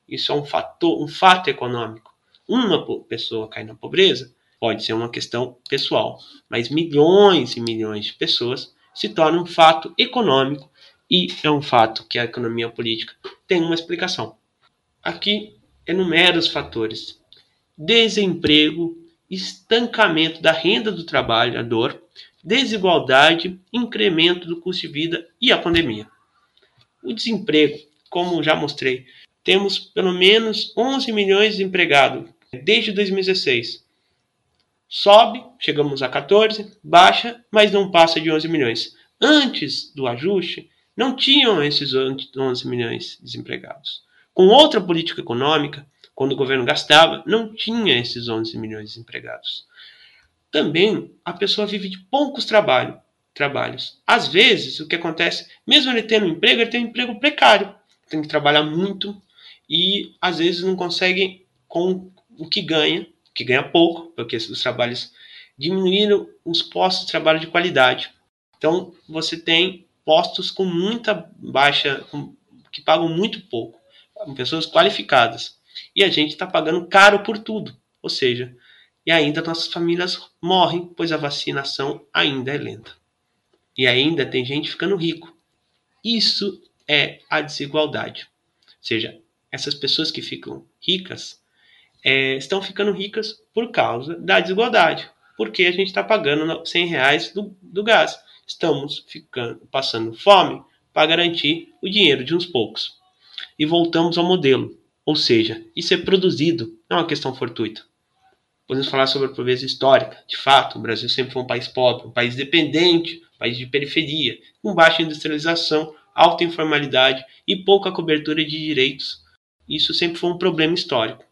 Isso é um, fator, um fato econômico. Uma pessoa cair na pobreza pode ser uma questão pessoal, mas milhões e milhões de pessoas se tornam um fato econômico e é um fato que a economia política tem uma explicação. Aqui enumero os fatores: desemprego, estancamento da renda do trabalhador, desigualdade, incremento do custo de vida e a pandemia. O desemprego, como já mostrei, temos pelo menos onze milhões de desempregados desde dois mil e dezesseis. Sobe, chegamos a quatorze, baixa, mas não passa de onze milhões. Antes do ajuste, não tinham esses onze milhões de desempregados. Com outra política econômica, quando o governo gastava, não tinha esses onze milhões de desempregados. Também a pessoa vive de poucos trabalho, trabalhos. Às vezes, o que acontece, mesmo ele tendo um emprego, ele tem um emprego precário. Tem que trabalhar muito e, às vezes, não consegue com o que ganha, que ganha pouco, porque os trabalhos diminuíram os postos de trabalho de qualidade. Então, você tem postos com muita baixa, com, que pagam muito pouco, com pessoas qualificadas. E a gente está pagando caro por tudo, ou seja, e ainda nossas famílias morrem, pois a vacinação ainda é lenta. E ainda tem gente ficando rico. Isso é a desigualdade. Ou seja, essas pessoas que ficam ricas, é, estão ficando ricas por causa da desigualdade, porque a gente está pagando cem reais do, do gás. Estamos ficando, passando fome para garantir o dinheiro de uns poucos. E voltamos ao modelo, ou seja, isso é produzido, não é uma questão fortuita. Podemos falar sobre a pobreza histórica. De fato, o Brasil sempre foi um país pobre, um país dependente, um país de periferia, com baixa industrialização, alta informalidade e pouca cobertura de direitos. Isso sempre foi um problema histórico.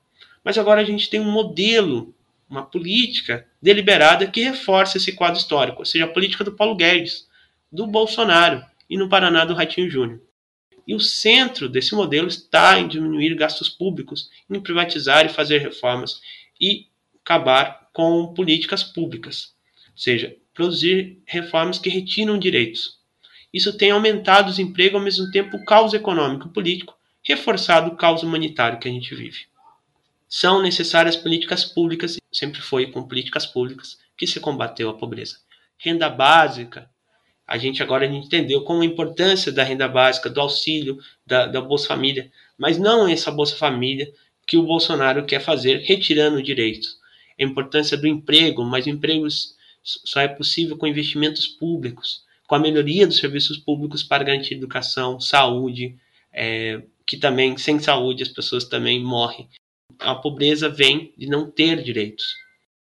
Mas agora a gente tem um modelo, uma política deliberada que reforça esse quadro histórico, ou seja, a política do Paulo Guedes, do Bolsonaro e no Paraná do Ratinho Júnior. E o centro desse modelo está em diminuir gastos públicos, em privatizar e fazer reformas e acabar com políticas públicas, ou seja, produzir reformas que retiram direitos. Isso tem aumentado o desemprego, ao mesmo tempo o caos econômico e político, reforçado o caos humanitário que a gente vive. São necessárias políticas públicas, sempre foi com políticas públicas que se combateu a pobreza. Renda básica, a gente agora a gente entendeu como a importância da renda básica, do auxílio, da, da Bolsa Família, mas não essa Bolsa Família que o Bolsonaro quer fazer, retirando direitos. A importância do emprego, mas o emprego só é possível com investimentos públicos, com a melhoria dos serviços públicos para garantir educação, saúde, é, que também, sem saúde, as pessoas também morrem. A pobreza vem de não ter direitos.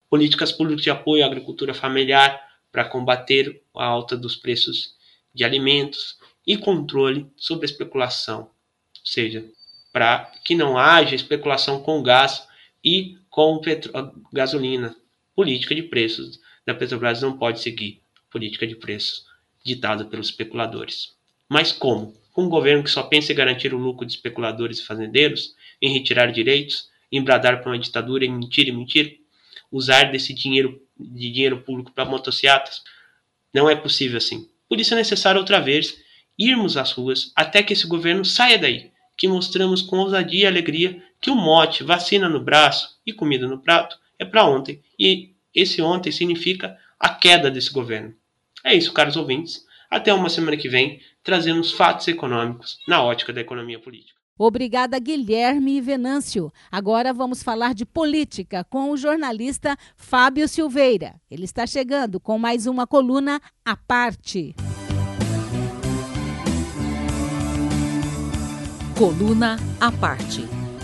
Políticas públicas de apoio à agricultura familiar para combater a alta dos preços de alimentos e controle sobre a especulação, ou seja, para que não haja especulação com gás e com petro- gasolina. Política de preços da Petrobras não pode seguir política de preços ditada pelos especuladores. Mas como? com um governo que só pensa em garantir o lucro de especuladores e fazendeiros, em retirar direitos, em bradar para uma ditadura, em mentir e mentir, usar desse dinheiro, de dinheiro público para motocicletas, não é possível assim. Por isso é necessário outra vez irmos às ruas até que esse governo saia daí, que mostramos com ousadia e alegria que o mote vacina no braço e comida no prato é para ontem, e esse ontem significa a queda desse governo. É isso, caros ouvintes. Até uma semana que vem, trazemos fatos econômicos na ótica da economia política. Obrigada, Guilherme e Venâncio. Agora vamos falar de política com o jornalista Fábio Silveira. Ele está chegando com mais uma coluna à parte. Coluna à parte,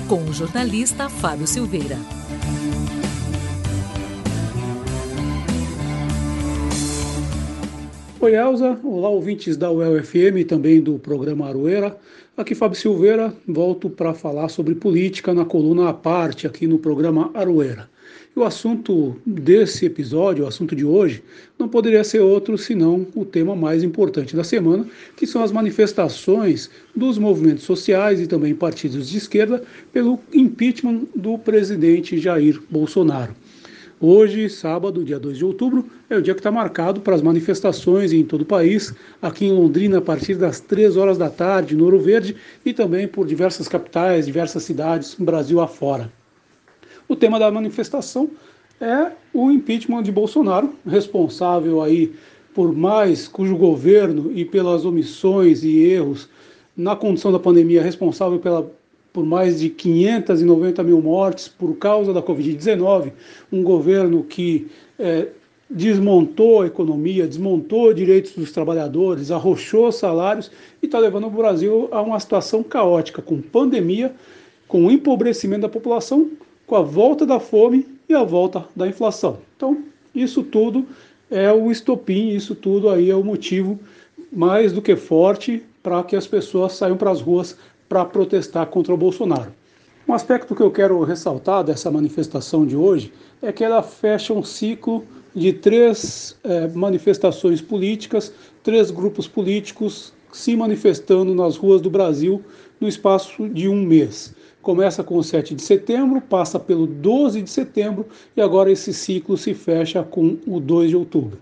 com o jornalista Fábio Silveira. Oi, Elza. Olá, ouvintes da U E L F M e também do programa Aroeira. Aqui Fábio Silveira, volto para falar sobre política na coluna à parte aqui no programa Aroeira. E o assunto desse episódio, o assunto de hoje, não poderia ser outro senão o tema mais importante da semana, que são as manifestações dos movimentos sociais e também partidos de esquerda pelo impeachment do presidente Jair Bolsonaro. Hoje, sábado, dia dois de outubro, é o dia que está marcado para as manifestações em todo o país, aqui em Londrina a partir das três horas da tarde, no Ouro Verde, e também por diversas capitais, diversas cidades, Brasil afora. O tema da manifestação é o impeachment de Bolsonaro, responsável aí por mais, cujo governo e pelas omissões e erros na condição da pandemia, responsável pela por mais de quinhentas e noventa mil mortes por causa da covid dezenove, um governo que é, desmontou a economia, desmontou direitos dos trabalhadores, arrochou salários e está levando o Brasil a uma situação caótica, com pandemia, com o empobrecimento da população, com a volta da fome e a volta da inflação. Então, isso tudo é o estopim, isso tudo aí é o motivo mais do que forte para que as pessoas saiam para as ruas para protestar contra o Bolsonaro. Um aspecto que eu quero ressaltar dessa manifestação de hoje é que ela fecha um ciclo de três é, manifestações políticas, três grupos políticos se manifestando nas ruas do Brasil no espaço de um mês. Começa com o sete de setembro, passa pelo doze de setembro e agora esse ciclo se fecha com o dois de outubro.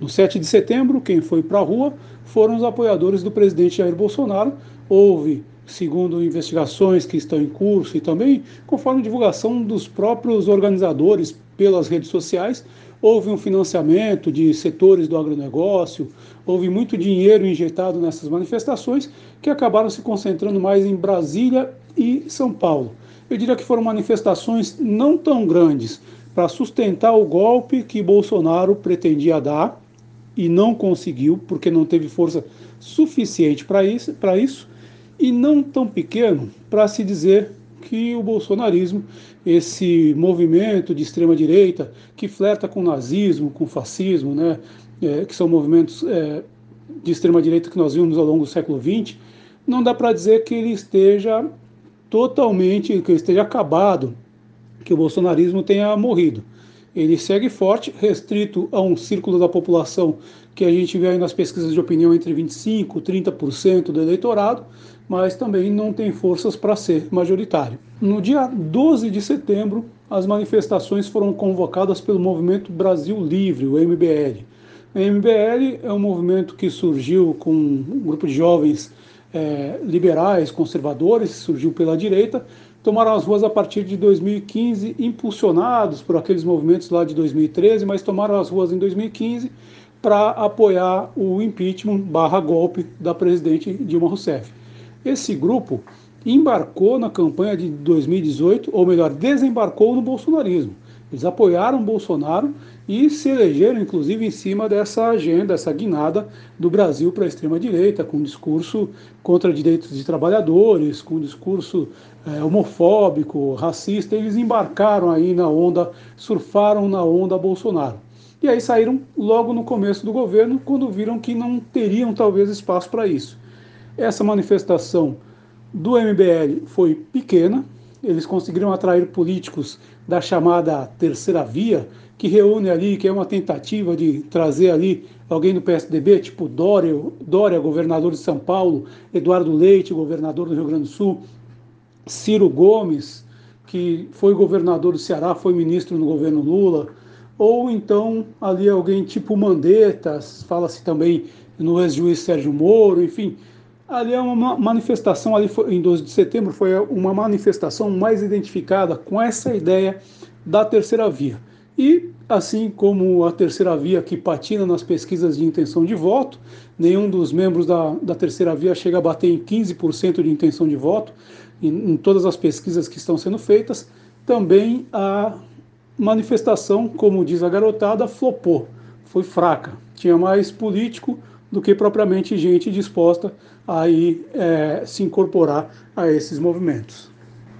No sete de setembro, quem foi para a rua foram os apoiadores do presidente Jair Bolsonaro. Houve, segundo investigações que estão em curso e também conforme divulgação dos próprios organizadores pelas redes sociais, houve um financiamento de setores do agronegócio, houve muito dinheiro injetado nessas manifestações que acabaram se concentrando mais em Brasília e São Paulo. Eu diria que foram manifestações não tão grandes para sustentar o golpe que Bolsonaro pretendia dar e não conseguiu, porque não teve força suficiente para isso, para isso. E não tão pequeno para se dizer que o bolsonarismo, esse movimento de extrema-direita que flerta com nazismo, com fascismo, né, é, que são movimentos é, de extrema-direita que nós vimos ao longo do século vinte, não dá para dizer que ele esteja totalmente, que ele esteja acabado, que o bolsonarismo tenha morrido. Ele segue forte, restrito a um círculo da população que a gente vê aí nas pesquisas de opinião entre vinte e cinco por cento e trinta por cento do eleitorado, mas também não tem forças para ser majoritário. No dia doze de setembro, as manifestações foram convocadas pelo movimento Brasil Livre, o M B L. O M B L é um movimento que surgiu com um grupo de jovens é, liberais, conservadores, surgiu pela direita, tomaram as ruas a partir de dois mil e quinze, impulsionados por aqueles movimentos lá de dois mil e treze, mas tomaram as ruas em dois mil e quinze para apoiar o impeachment barra golpe da presidente Dilma Rousseff. Esse grupo embarcou na campanha de dois mil e dezoito, ou melhor, desembarcou no bolsonarismo. Eles apoiaram Bolsonaro e se elegeram, inclusive, em cima dessa agenda, essa guinada do Brasil para a extrema-direita, com um discurso contra direitos de trabalhadores, com um discurso é, homofóbico, racista. Eles embarcaram aí na onda, surfaram na onda Bolsonaro. E aí saíram logo no começo do governo, quando viram que não teriam, talvez, espaço para isso. Essa manifestação do M B L foi pequena, eles conseguiram atrair políticos da chamada terceira via, que reúne ali, que é uma tentativa de trazer ali alguém do P S D B, tipo Dória, Dória, governador de São Paulo, Eduardo Leite, governador do Rio Grande do Sul, Ciro Gomes, que foi governador do Ceará, foi ministro no governo Lula, ou então ali alguém tipo Mandetta, fala-se também no ex-juiz Sérgio Moro, enfim. Ali é uma manifestação, ali foi, em doze de setembro, foi uma manifestação mais identificada com essa ideia da terceira via. E, assim como a terceira via que patina nas pesquisas de intenção de voto, nenhum dos membros da, da terceira via chega a bater em quinze por cento de intenção de voto, em, em todas as pesquisas que estão sendo feitas, também a manifestação, como diz a garotada, flopou, foi fraca. Tinha mais político do que propriamente gente disposta a aí, é, se incorporar a esses movimentos.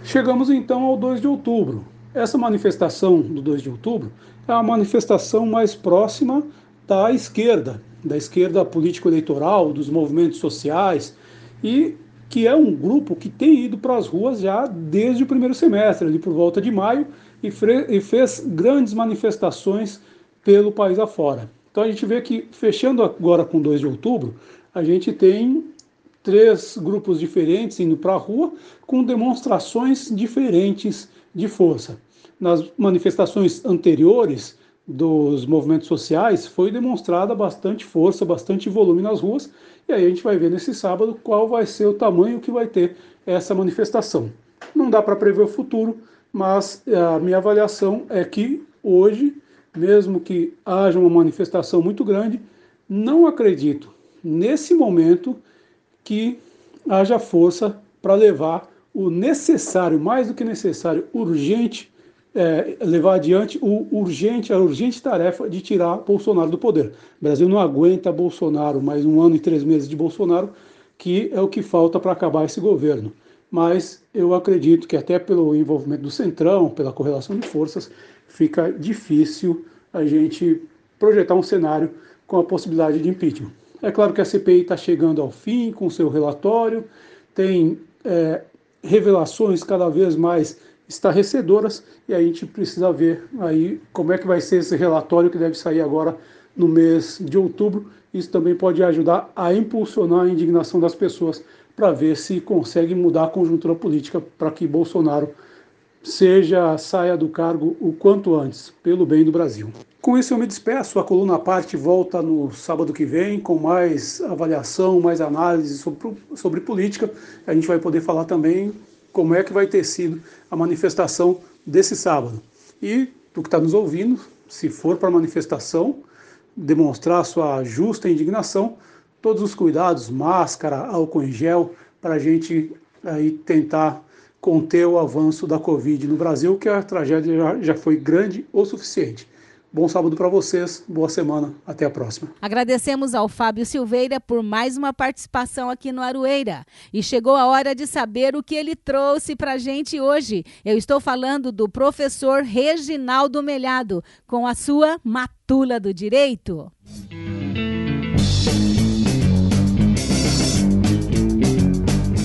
Chegamos então ao dois de outubro. Essa manifestação do dois de outubro é a manifestação mais próxima da esquerda, da esquerda político-eleitoral, dos movimentos sociais, e que é um grupo que tem ido para as ruas já desde o primeiro semestre, ali por volta de maio, e, fre- e fez grandes manifestações pelo país afora. Então a gente vê que, fechando agora com dois de outubro, a gente tem três grupos diferentes indo para a rua com demonstrações diferentes de força. Nas manifestações anteriores dos movimentos sociais, foi demonstrada bastante força, bastante volume nas ruas, e aí a gente vai ver nesse sábado qual vai ser o tamanho que vai ter essa manifestação. Não dá para prever o futuro, mas a minha avaliação é que hoje, mesmo que haja uma manifestação muito grande, não acredito nesse momento que haja força para levar o necessário, mais do que necessário, urgente, é, levar adiante o urgente, a urgente tarefa de tirar Bolsonaro do poder. O Brasil não aguenta Bolsonaro, mais um ano e três meses de Bolsonaro, que é o que falta para acabar esse governo. Mas eu acredito que até pelo envolvimento do Centrão, pela correlação de forças, fica difícil a gente projetar um cenário com a possibilidade de impeachment. É claro que a C P I está chegando ao fim com seu relatório, tem é, revelações cada vez mais estarrecedoras, e a gente precisa ver aí como é que vai ser esse relatório que deve sair agora no mês de outubro. Isso também pode ajudar a impulsionar a indignação das pessoas para ver se consegue mudar a conjuntura política para que Bolsonaro seja, saia do cargo o quanto antes, pelo bem do Brasil. Com isso eu me despeço, a coluna à parte volta no sábado que vem com mais avaliação, mais análise sobre, sobre política. A gente vai poder falar também como é que vai ter sido a manifestação desse sábado. E tu que está nos ouvindo, se for para a manifestação, demonstrar sua justa indignação, todos os cuidados, máscara, álcool em gel, para a gente aí tentar conter o avanço da Covid no Brasil, que a tragédia já, já foi grande o suficiente. Bom sábado para vocês, boa semana, até a próxima. Agradecemos ao Fábio Silveira por mais uma participação aqui no Aroeira. E chegou a hora de saber o que ele trouxe para a gente hoje. Eu estou falando do professor Reginaldo Melhado, com a sua Matula do Direito.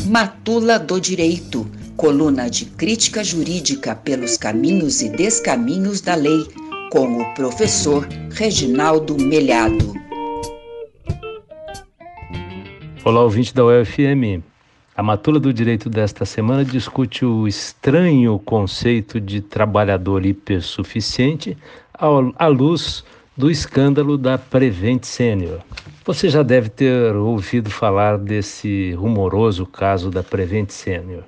Matula do Direito, coluna de crítica jurídica pelos caminhos e descaminhos da lei, com o professor Reginaldo Melhado. Olá, ouvinte da U E L F M. A matula do direito desta semana discute o estranho conceito de trabalhador hipersuficiente à luz do escândalo da Prevent Senior. Você já deve ter ouvido falar desse rumoroso caso da Prevent Senior.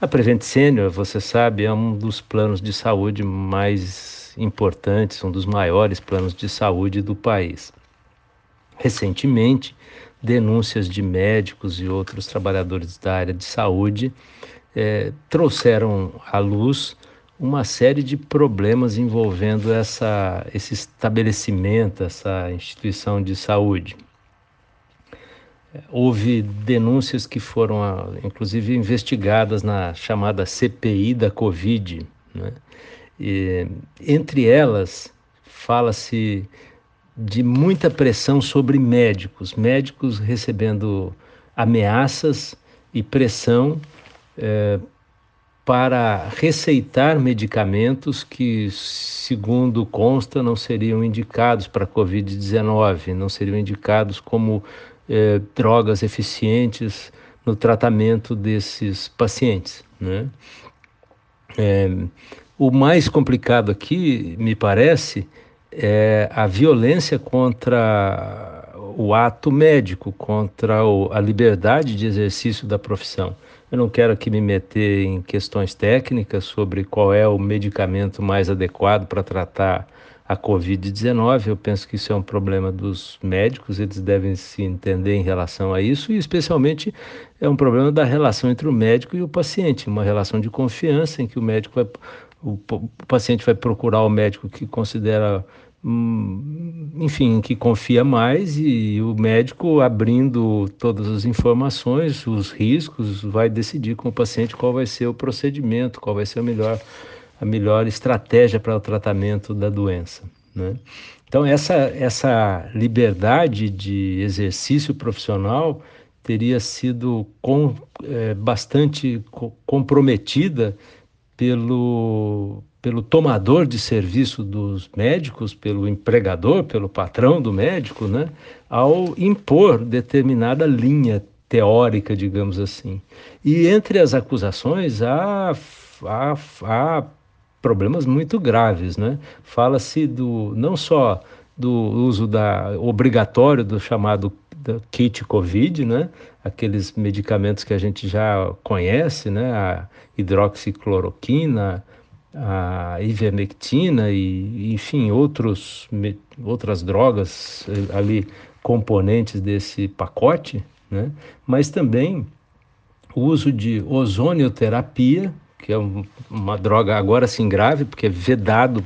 A Prevent Senior, você sabe, é um dos planos de saúde mais importantes, um dos maiores planos de saúde do país. Recentemente, denúncias de médicos e outros trabalhadores da área de saúde eh, trouxeram à luz uma série de problemas envolvendo essa, esse estabelecimento, essa instituição de saúde. Houve denúncias que foram, inclusive, investigadas na chamada C P I da Covid, né? E, entre elas, fala-se de muita pressão sobre médicos, médicos recebendo ameaças e pressão eh, para receitar medicamentos que, segundo consta, não seriam indicados para a covid dezenove, não seriam indicados como eh, drogas eficientes no tratamento desses pacientes, né? É, o mais complicado aqui, me parece, é a violência contra o ato médico, contra o, a liberdade de exercício da profissão. Eu não quero aqui me meter em questões técnicas sobre qual é o medicamento mais adequado para tratar a covid dezenove. Eu penso que isso é um problema dos médicos, eles devem se entender em relação a isso, e especialmente é um problema da relação entre o médico e o paciente, uma relação de confiança em que o médico vai, o paciente vai procurar o médico que considera, enfim, que confia mais, e o médico, abrindo todas as informações, os riscos, vai decidir com o paciente qual vai ser o procedimento, qual vai ser a melhor, a melhor estratégia para o tratamento da doença, né? Então essa, essa liberdade de exercício profissional teria sido com, é, bastante co- comprometida pelo... pelo tomador de serviço dos médicos, pelo empregador, pelo patrão do médico, né, ao impor determinada linha teórica, digamos assim. E entre as acusações há, há, há problemas muito graves, né? Fala-se do, não só do uso da, obrigatório do chamado da kit COVID, né? Aqueles medicamentos que a gente já conhece, né? A hidroxicloroquina, a ivermectina e, enfim, outros, outras drogas ali, componentes desse pacote, né? Mas também o uso de ozonioterapia, que é uma droga agora sim grave, porque é vedado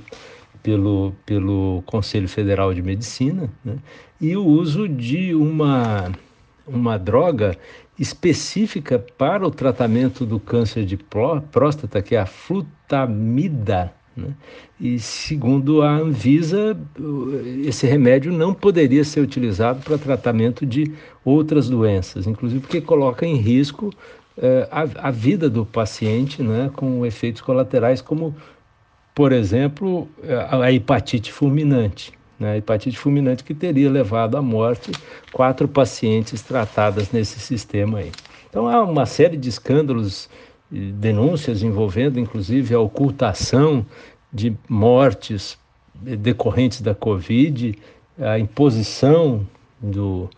pelo, pelo Conselho Federal de Medicina, né? E o uso de uma, uma droga específica para o tratamento do câncer de próstata, que é a flutamida, né? E segundo a Anvisa, esse remédio não poderia ser utilizado para tratamento de outras doenças, inclusive porque coloca em risco eh, a, a vida do paciente, né? Com efeitos colaterais como, por exemplo, a, a hepatite fulminante. Né, hepatite fulminante que teria levado à morte quatro pacientes tratadas nesse sistema aí. Então há uma série de escândalos e denúncias envolvendo inclusive a ocultação de mortes decorrentes da Covid, a imposição do,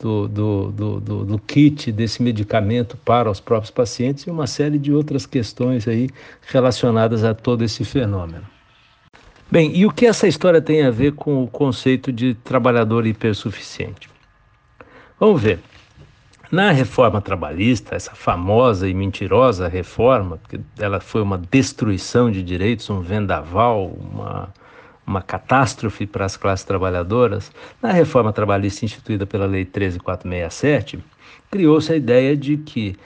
do, do, do, do, do kit desse medicamento para os próprios pacientes e uma série de outras questões aí relacionadas a todo esse fenômeno. Bem, e o que essa história tem a ver com o conceito de trabalhador hipersuficiente? Vamos ver. Na reforma trabalhista, essa famosa e mentirosa reforma, porque ela foi uma destruição de direitos, um vendaval, uma, uma catástrofe para as classes trabalhadoras, na reforma trabalhista instituída pela Lei treze mil quatrocentos e sessenta e sete, criou-se a ideia de que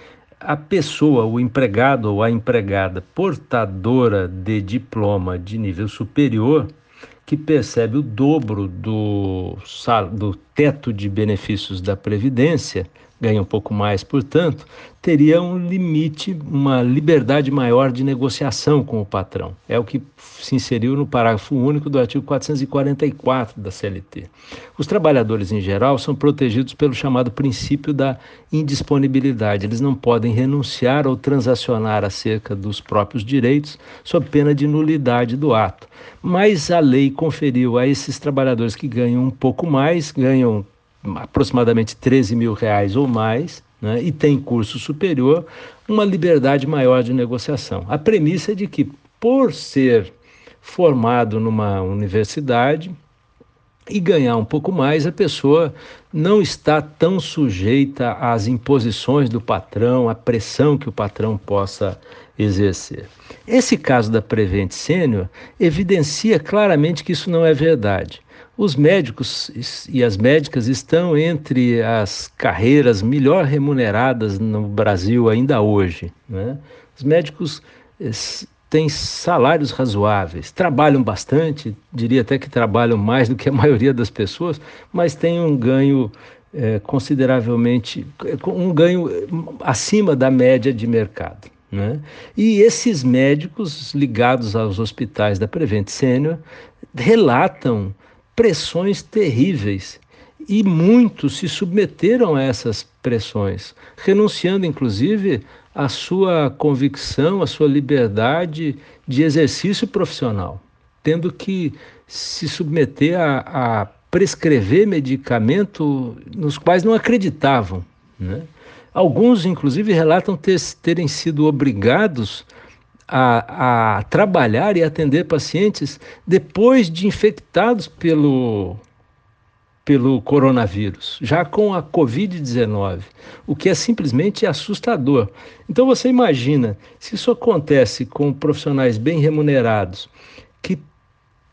a pessoa, o empregado ou a empregada portadora de diploma de nível superior, que percebe o dobro do, sal, do teto de benefícios da Previdência, ganha um pouco mais, portanto, teria um limite, uma liberdade maior de negociação com o patrão. É o que se inseriu no parágrafo único do artigo quatrocentos e quarenta e quatro da C L T. Os trabalhadores, em geral, são protegidos pelo chamado princípio da indisponibilidade. Eles não podem renunciar ou transacionar acerca dos próprios direitos, sob pena de nulidade do ato. Mas a lei conferiu a esses trabalhadores que ganham um pouco mais, ganham aproximadamente treze mil reais ou mais, né, e tem curso superior, uma liberdade maior de negociação. A premissa é de que, por ser formado numa universidade e ganhar um pouco mais, a pessoa não está tão sujeita às imposições do patrão, à pressão que o patrão possa exercer. Esse caso da Prevent Senior evidencia claramente que isso não é verdade. Os médicos e as médicas estão entre as carreiras melhor remuneradas no Brasil ainda hoje, né? Os médicos têm salários razoáveis, trabalham bastante, diria até que trabalham mais do que a maioria das pessoas, mas têm um ganho é, consideravelmente, um ganho acima da média de mercado, né? E esses médicos ligados aos hospitais da Prevent Senior relatam pressões terríveis e muitos se submeteram a essas pressões, renunciando inclusive à sua convicção, à sua liberdade de exercício profissional, tendo que se submeter a, a prescrever medicamento nos quais não acreditavam, né? Alguns, inclusive, relatam ter, terem sido obrigados a, a trabalhar e atender pacientes depois de infectados pelo, pelo coronavírus, já com a covid dezenove, o que é simplesmente assustador. Então você imagina, se isso acontece com profissionais bem remunerados, que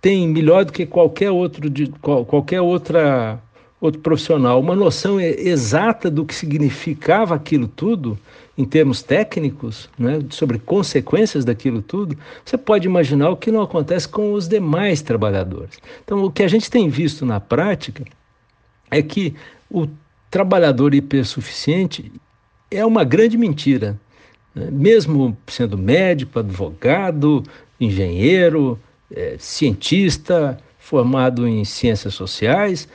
têm melhor do que qualquer outro, de, qualquer outra... outro profissional, uma noção exata do que significava aquilo tudo, em termos técnicos, né, sobre consequências daquilo tudo, você pode imaginar o que não acontece com os demais trabalhadores. Então, o que a gente tem visto na prática é que o trabalhador hipersuficiente é uma grande mentira, né? Mesmo sendo médico, advogado, engenheiro, é, cientista, formado em ciências sociais,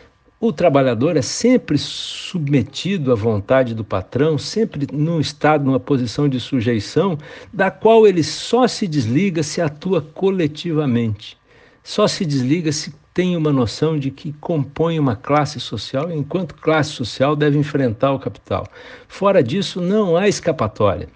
o trabalhador é sempre submetido à vontade do patrão, sempre num estado, numa posição de sujeição, da qual ele só se desliga se atua coletivamente. Só se desliga se tem uma noção de que compõe uma classe social, enquanto classe social deve enfrentar o capital. Fora disso, não há escapatória.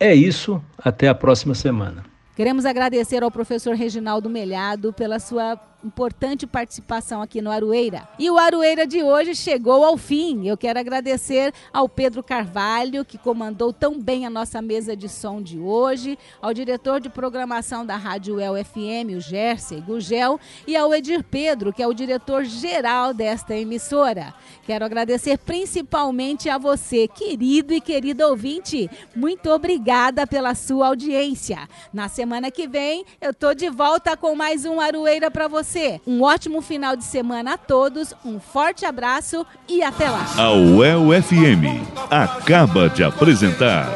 É isso, até a próxima semana. Queremos agradecer ao professor Reginaldo Melhado pela sua importante participação aqui no Aroeira. E o Aroeira de hoje chegou ao fim. Eu quero agradecer ao Pedro Carvalho, que comandou tão bem a nossa mesa de som de hoje, ao diretor de programação da Rádio U E L F M, o Gerson Gugel, e ao Edir Pedro, que é o diretor-geral desta emissora. Quero agradecer principalmente a você, querido e querida ouvinte. Muito obrigada pela sua audiência. Na semana Semana que vem, eu tô de volta com mais um Aroeira para você. Um ótimo final de semana a todos, um forte abraço e até lá. A U E L F M acaba de apresentar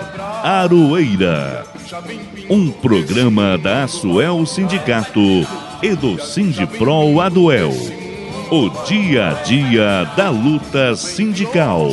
Aroeira, um programa da Asuel Sindicato e do Sindipro Aduel, o dia a dia da luta sindical.